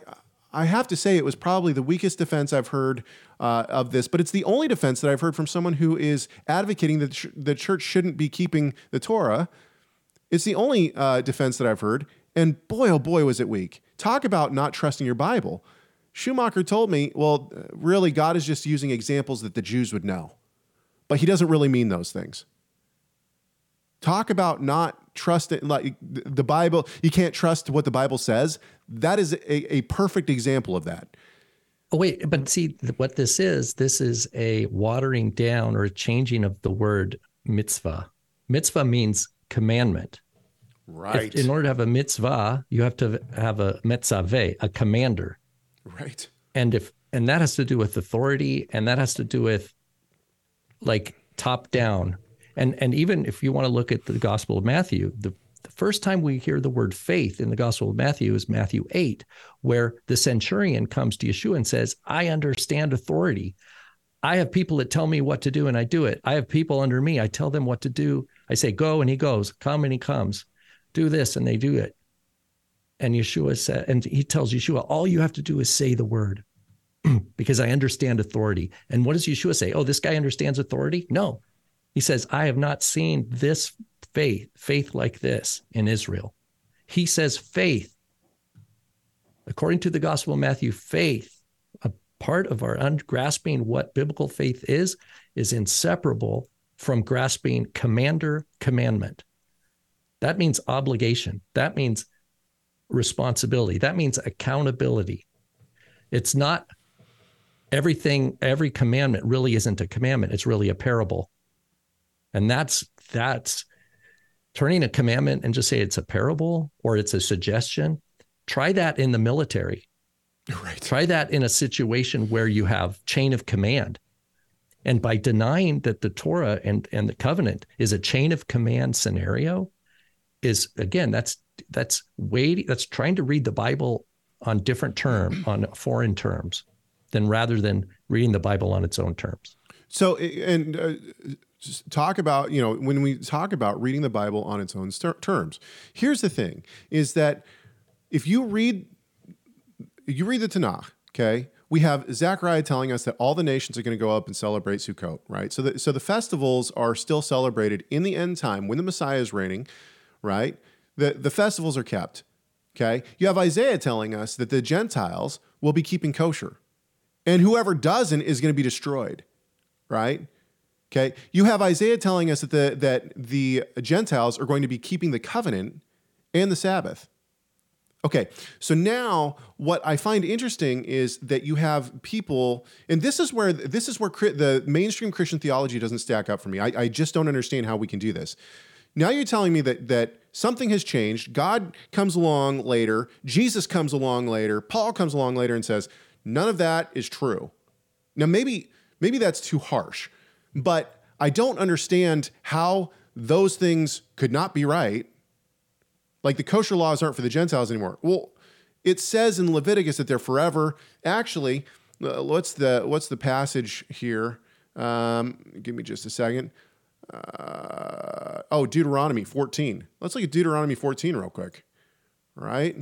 I have to say it was probably the weakest defense I've heard uh, of this, but it's the only defense that I've heard from someone who is advocating that sh- the church shouldn't be keeping the Torah. It's the only uh, defense that I've heard, and boy, oh boy, was it weak. Talk about not trusting your Bible. Schumacher told me, well, really, God is just using examples that the Jews would know, but he doesn't really mean those things. Talk about not trusting, like the Bible, you can't trust what the Bible says. That is a, a perfect example of that. Oh, wait, but see what this is, this is a watering down or a changing of the word mitzvah. Mitzvah means commandment. Right. If, in order to have a mitzvah, you have to have a metzaveh, a commander. Right. And if and that has to do with authority, and that has to do with like top down. And and even if you want to look at the Gospel of Matthew, the, the first time we hear the word faith in the Gospel of Matthew is Matthew eight, where the centurion comes to Yeshua and says, I understand authority. I have people that tell me what to do and I do it. I have people under me. I tell them what to do. I say, go and he goes, come and he comes, do this and they do it. And Yeshua said, and he tells Yeshua, all you have to do is say the word because I understand authority. And what does Yeshua say? Oh, this guy understands authority? No. He says, I have not seen this faith, faith like this in Israel. He says faith. According to the Gospel of Matthew, faith, a part of our grasping what biblical faith is, is inseparable from grasping commander commandment. That means obligation. That means responsibility. That means accountability. It's not everything, every commandment really isn't a commandment. It's really a parable. And that's, that's turning a commandment and just say it's a parable or it's a suggestion. Try that in the military. Right. Try that in a situation where you have chain of command. And by denying that the Torah and, and the covenant is a chain of command scenario is, again, that's that's way, that's trying to read the Bible on different terms, on foreign terms, than rather than reading the Bible on its own terms. So, and uh, talk about, you know, when we talk about reading the Bible on its own st- terms, here's the thing, is that if you read, you read the Tanakh, okay, we have Zechariah telling us that all the nations are going to go up and celebrate Sukkot, right? So the, so the festivals are still celebrated in the end time when the Messiah is reigning, right? The, the festivals are kept, okay? You have Isaiah telling us that the Gentiles will be keeping kosher, and whoever doesn't is going to be destroyed, right? Okay? You have Isaiah telling us that the, that the Gentiles are going to be keeping the covenant and the Sabbath. Okay, so now what I find interesting is that you have people, and this is where this is where the mainstream Christian theology doesn't stack up for me. I, I just don't understand how we can do this. Now you're telling me that that something has changed. God comes along later. Jesus comes along later. Paul comes along later and says, none of that is true. Now maybe maybe that's too harsh, but I don't understand how those things could not be right. Like the kosher laws aren't for the Gentiles anymore. Well, it says in Leviticus that they're forever. Actually, what's the what's the passage here? Um, give me just a second. Uh, oh, Deuteronomy fourteen. Let's look at Deuteronomy fourteen real quick. All right,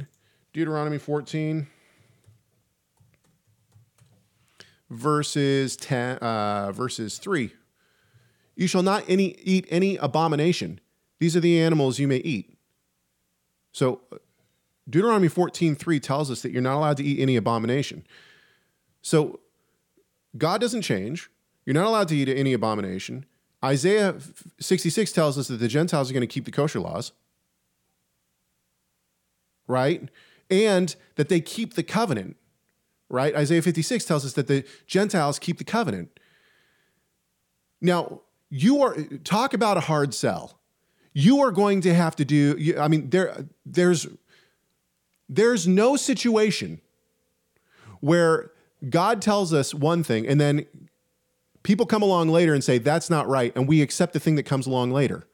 Deuteronomy fourteen, verses ten, uh, verses three. You shall not any eat any abomination. These are the animals you may eat. So Deuteronomy fourteen three tells us that you're not allowed to eat any abomination. So God doesn't change. You're not allowed to eat any abomination. Isaiah sixty-six tells us that the Gentiles are going to keep the kosher laws, right? And that they keep the covenant, right? Isaiah fifty-six tells us that the Gentiles keep the covenant. Now, you are, talk about a hard sell. You are going to have to do, I mean, there, there's, there's no situation where God tells us one thing and then people come along later and say, that's not right. And we accept the thing that comes along later.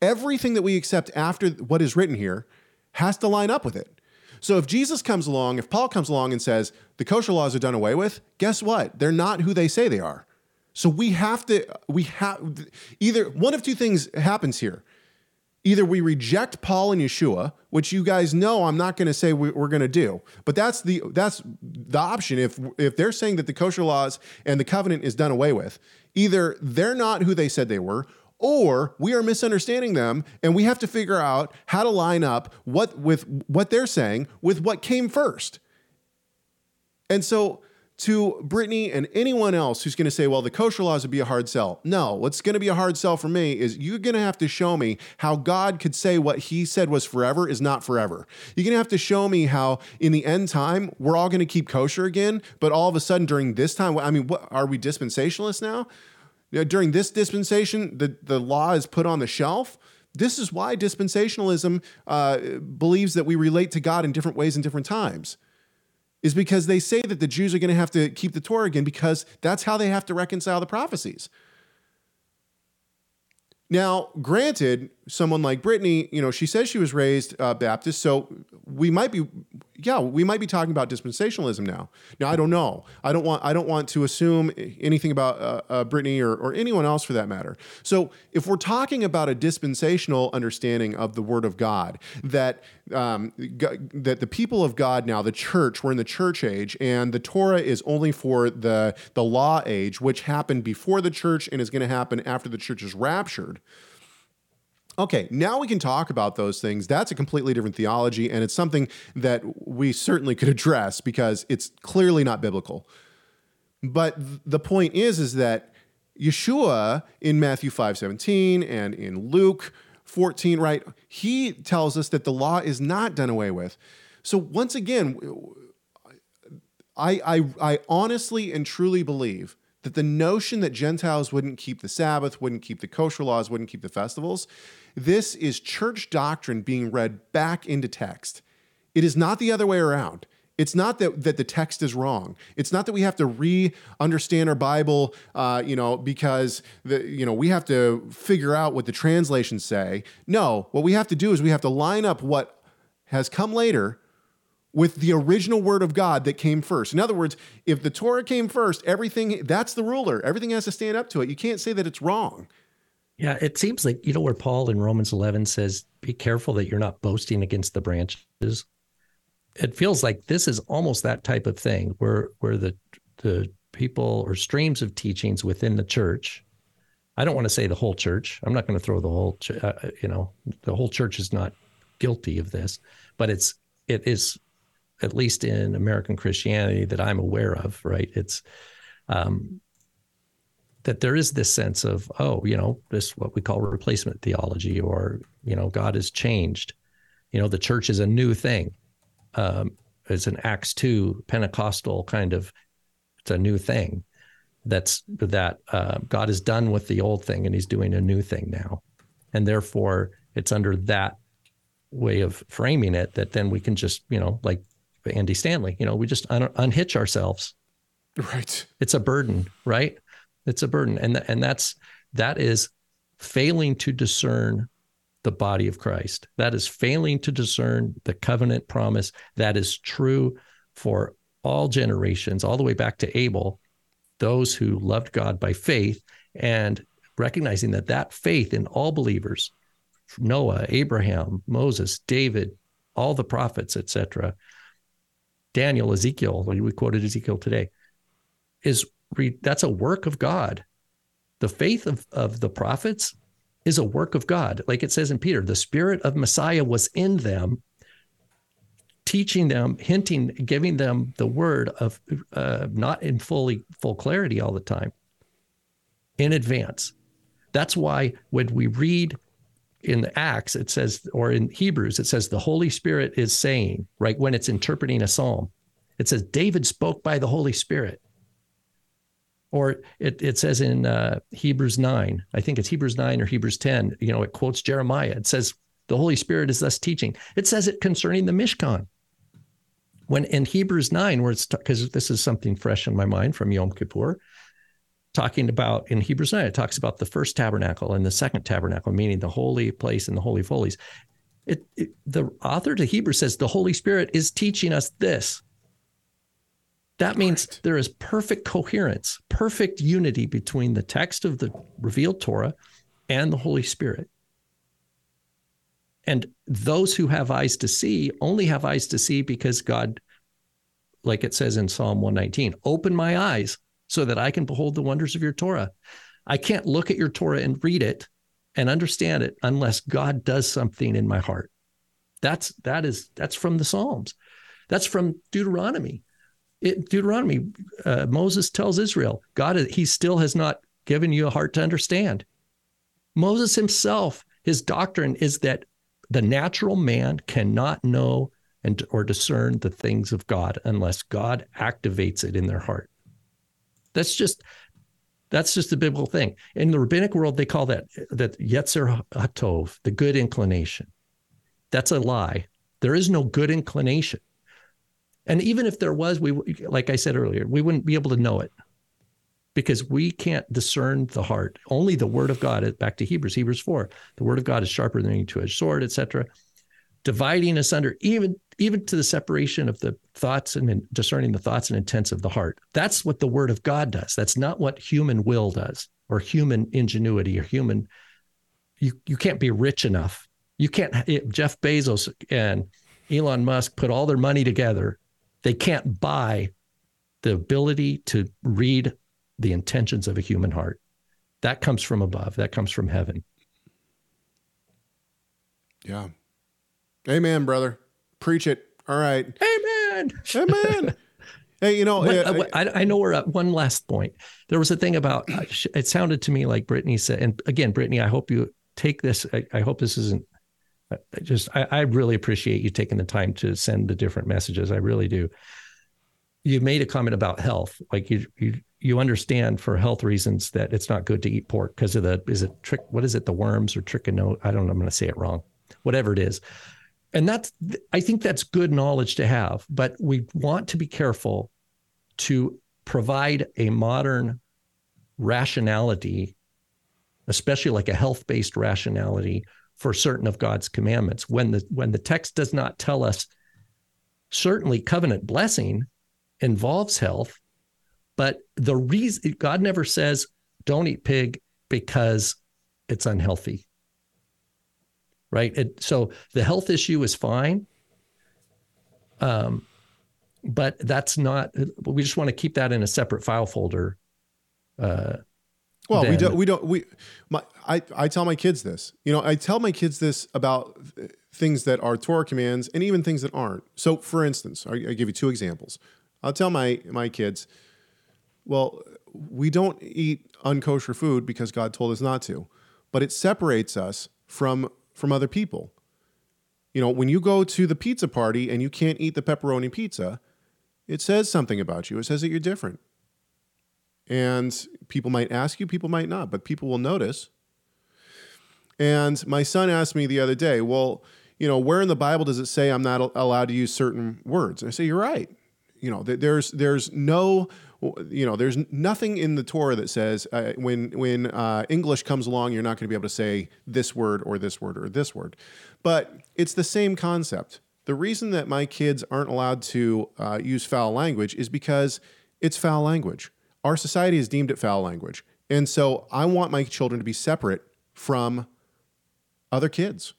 Everything that we accept after what is written here has to line up with it. So if Jesus comes along, if Paul comes along and says, the kosher laws are done away with, guess what? They're not who they say they are. So we have to, we have, either one of two things happens here. Either we reject Paul and Yeshua, which you guys know I'm not going to say we, we're going to do, but that's the, that's the option. If, if they're saying that the kosher laws and the covenant is done away with, either they're not who they said they were, or we are misunderstanding them and we have to figure out how to line up what, with what they're saying with what came first. And so to Brittany and anyone else who's going to say, well, the kosher laws would be a hard sell. No, what's going to be a hard sell for me is you're going to have to show me how God could say what he said was forever is not forever. You're going to have to show me how in the end time, we're all going to keep kosher again, but all of a sudden during this time, I mean, what, are we dispensationalists now? During this dispensation, the, the law is put on the shelf. This is why dispensationalism uh, believes that we relate to God in different ways in different times. Is because they say that the Jews are going to have to keep the Torah again because that's how they have to reconcile the prophecies. Now, granted, someone like Brittany, you know, she says she was raised uh, Baptist, so we might be, yeah, we might be talking about dispensationalism now. Now, I don't know. I don't want, I don't want to assume anything about uh, uh, Brittany or, or anyone else for that matter. So, if we're talking about a dispensational understanding of the Word of God, that um, g- that the people of God now, the church, we're in the church age, and the Torah is only for the the law age, which happened before the church and is going to happen after the church is raptured. Okay, now we can talk about those things. That's a completely different theology, and it's something that we certainly could address because it's clearly not biblical. But the point is, is that Yeshua in Matthew five seventeen and in Luke fourteen, right, he tells us that the law is not done away with. So once again, I, I, I honestly and truly believe that the notion that Gentiles wouldn't keep the Sabbath, wouldn't keep the kosher laws, wouldn't keep the festivals, this is church doctrine being read back into text. It is not the other way around. It's not that, that the text is wrong. It's not that we have to re-understand our Bible, uh, you know, because the, you know we have to figure out what the translations say. No, what we have to do is we have to line up what has come later with the original word of God that came first. In other words, if the Torah came first, everything, that's the ruler. Everything has to stand up to it. You can't say that it's wrong. Yeah, it seems like, you know, where Paul in Romans eleven says, be careful that you're not boasting against the branches. It feels like this is almost that type of thing where where the the people or streams of teachings within the church, I don't want to say the whole church. I'm not going to throw the whole, ch- uh, you know, the whole church is not guilty of this, but it's it is, at least in American Christianity that I'm aware of, right? It's um, that there is this sense of, oh, you know, this what we call replacement theology, or, you know, God has changed. You know, the church is a new thing. Um, it's an Acts two Pentecostal kind of, it's a new thing. That's that uh, God is done with the old thing and he's doing a new thing now. And therefore it's under that way of framing it that then we can just, you know, like, Andy Stanley, you know, we just un- unhitch ourselves. Right. It's a burden, right? It's a burden. And, th- and that's, that is failing to discern the body of Christ. That is failing to discern the covenant promise. That is true for all generations, all the way back to Abel, those who loved God by faith, and recognizing that that faith in all believers, Noah, Abraham, Moses, David, all the prophets, et cetera, Daniel, Ezekiel, we quoted Ezekiel today, is re, that's a work of God. The faith of, of the prophets is a work of God. Like it says in Peter, the spirit of Messiah was in them, teaching them, hinting, giving them the word of uh, not in fully full clarity all the time, in advance. That's why when we read in the Acts, it says, or in Hebrews, it says the Holy Spirit is saying, right, when it's interpreting a psalm, it says David spoke by the Holy Spirit. Or it, it says in uh, Hebrews nine, I think it's Hebrews nine or Hebrews ten, you know, it quotes Jeremiah. It says the Holy Spirit is thus teaching. It says it concerning the Mishkan. When in Hebrews nine, where it's, because this is something fresh in my mind from Yom Kippur, talking about in Hebrews nine, it talks about the first tabernacle and the second tabernacle, meaning the holy place and the holy of holies. It, it, the author to Hebrews says the Holy Spirit is teaching us this. That means right. There is perfect coherence, perfect unity between the text of the revealed Torah and the Holy Spirit. And those who have eyes to see only have eyes to see because God, like it says in Psalm one nineteen, open my eyes so that I can behold the wonders of your Torah. I can't look at your Torah and read it and understand it unless God does something in my heart. That's that is that's from the Psalms. That's from Deuteronomy. It, Deuteronomy, uh, Moses tells Israel, God, he still has not given you a heart to understand. Moses himself, his doctrine is that the natural man cannot know and or discern the things of God unless God activates it in their heart. That's just that's just the biblical thing. In the rabbinic world, they call that that Yetzer Hatov, the good inclination. That's a lie. There is no good inclination. And even if there was, we like I said earlier, we wouldn't be able to know it because we can't discern the heart. Only the word of God, back to Hebrews, Hebrews four, the word of God is sharper than any two-edged sword, et cetera, dividing asunder even even to the separation of the thoughts and discerning the thoughts and intents of the heart. That's what the word of God does. That's not what human will does or human ingenuity or human, you, you can't be rich enough. You can't, it, Jeff Bezos and Elon Musk put all their money together. They can't buy the ability to read the intentions of a human heart. That comes from above. That comes from heaven. Yeah. Amen, brother. Preach it. All right. Amen. Amen. Hey, you know, what, uh, what, I, I know we're at one last point. There was a thing about, it sounded to me like Brittany said, and again, Brittany, I hope you take this. I, I hope this isn't I just, I, I really appreciate you taking the time to send the different messages. I really do. You made a comment about health. Like you, you, you understand for health reasons that it's not good to eat pork because of the, is it trick? What is it? The worms or trichinosis? I don't know. I'm going to say it wrong, whatever it is. And that's, I think that's good knowledge to have, but we want to be careful to provide a modern rationality, especially like a health-based rationality for certain of God's commandments. When the when the text does not tell us, certainly covenant blessing involves health, but the reason God never says don't eat pig because it's unhealthy, right? It, so the health issue is fine, um, but that's not. We just want to keep that in a separate file folder. Uh, Well, then. we don't, we don't, we, my, I, I tell my kids this, you know, I tell my kids this about th- things that are Torah commands and even things that aren't. So for instance, I, I give you two examples. I'll tell my, my kids, well, we don't eat unkosher food because God told us not to, but it separates us from, from other people. You know, when you go to the pizza party and you can't eat the pepperoni pizza, it says something about you. It says that you're different. And people might ask you, people might not, but people will notice. And my son asked me the other day, well, you know, where in the Bible does it say I'm not allowed to use certain words? And I say, you're right. You know, there's there's no, you know, there's nothing in the Torah that says uh, when when uh, English comes along, you're not going to be able to say this word or this word or this word. But it's the same concept. The reason that my kids aren't allowed to uh, use foul language is because it's foul language. Our society has deemed it foul language. And so I want my children to be separate from other kids.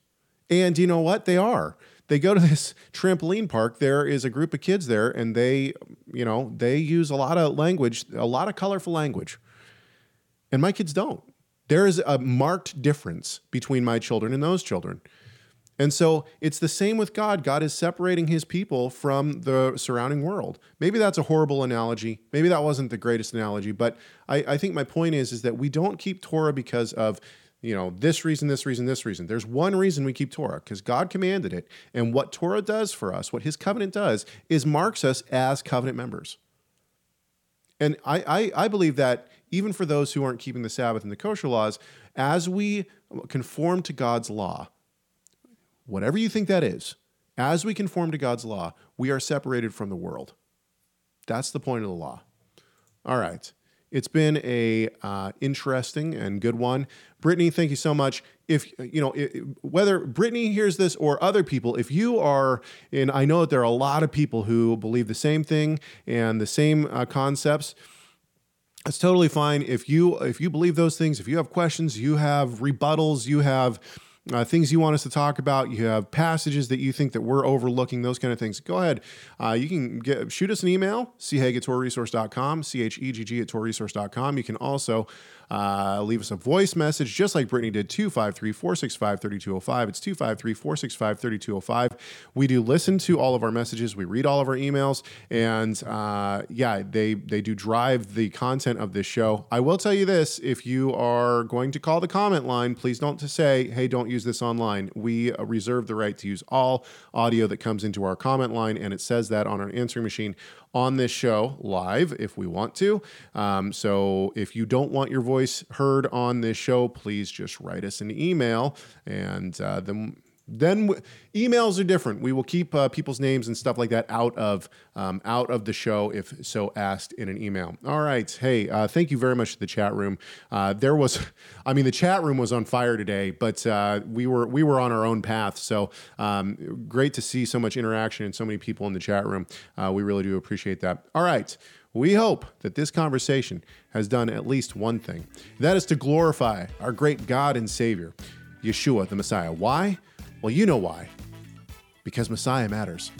And you know what? They are. They go to this trampoline park. There is a group of kids there, and they, you know, they use a lot of language, a lot of colorful language. And my kids don't. There is a marked difference between my children and those children. And so it's the same with God. God is separating his people from the surrounding world. Maybe that's a horrible analogy. Maybe that wasn't the greatest analogy. But I, I think my point is, is that we don't keep Torah because of, you know, this reason, this reason, this reason. There's one reason we keep Torah, because God commanded it. And what Torah does for us, what his covenant does, is marks us as covenant members. And I, I, I believe that even for those who aren't keeping the Sabbath and the kosher laws, as we conform to God's law, whatever you think that is, as we conform to God's law, we are separated from the world. That's the point of the law. All right. It's been a uh, interesting and good one. Brittany, thank you so much. If, you know, it, whether Brittany hears this or other people, if you are, and I know that there are a lot of people who believe the same thing and the same uh, concepts, it's totally fine. If you, if you believe those things, if you have questions, you have rebuttals, you have... Uh, things you want us to talk about, you have passages that you think that we're overlooking, those kind of things, go ahead. Uh, you can get, shoot us an email, chegg at Torah Resource dot com, C H E G G at Torah Resource dot com. You can also uh, leave us a voice message, just like Brittany did, two five three, four six five, three two zero five. It's two five three, four six five, three two zero five. We do listen to all of our messages. We read all of our emails. And uh, yeah, they, they do drive the content of this show. I will tell you this, if you are going to call the comment line, please don't say, hey, don't use this online. We reserve the right to use all audio that comes into our comment line, and it says that on our answering machine on this show live if we want to. Um, so if you don't want your voice heard on this show, please just write us an email, and uh, then then w- emails are different. We will keep uh, people's names and stuff like that out of um, out of the show if so asked in an email. All right. Hey, uh, thank you very much to the chat room. Uh, there was, I mean, the chat room was on fire today, but uh, we were we were on our own path. So um, great to see so much interaction and so many people in the chat room. Uh, we really do appreciate that. All right. We hope that this conversation has done at least one thing. That is to glorify our great God and Savior, Yeshua the Messiah. Why? Well, you know why. Because Messiah matters.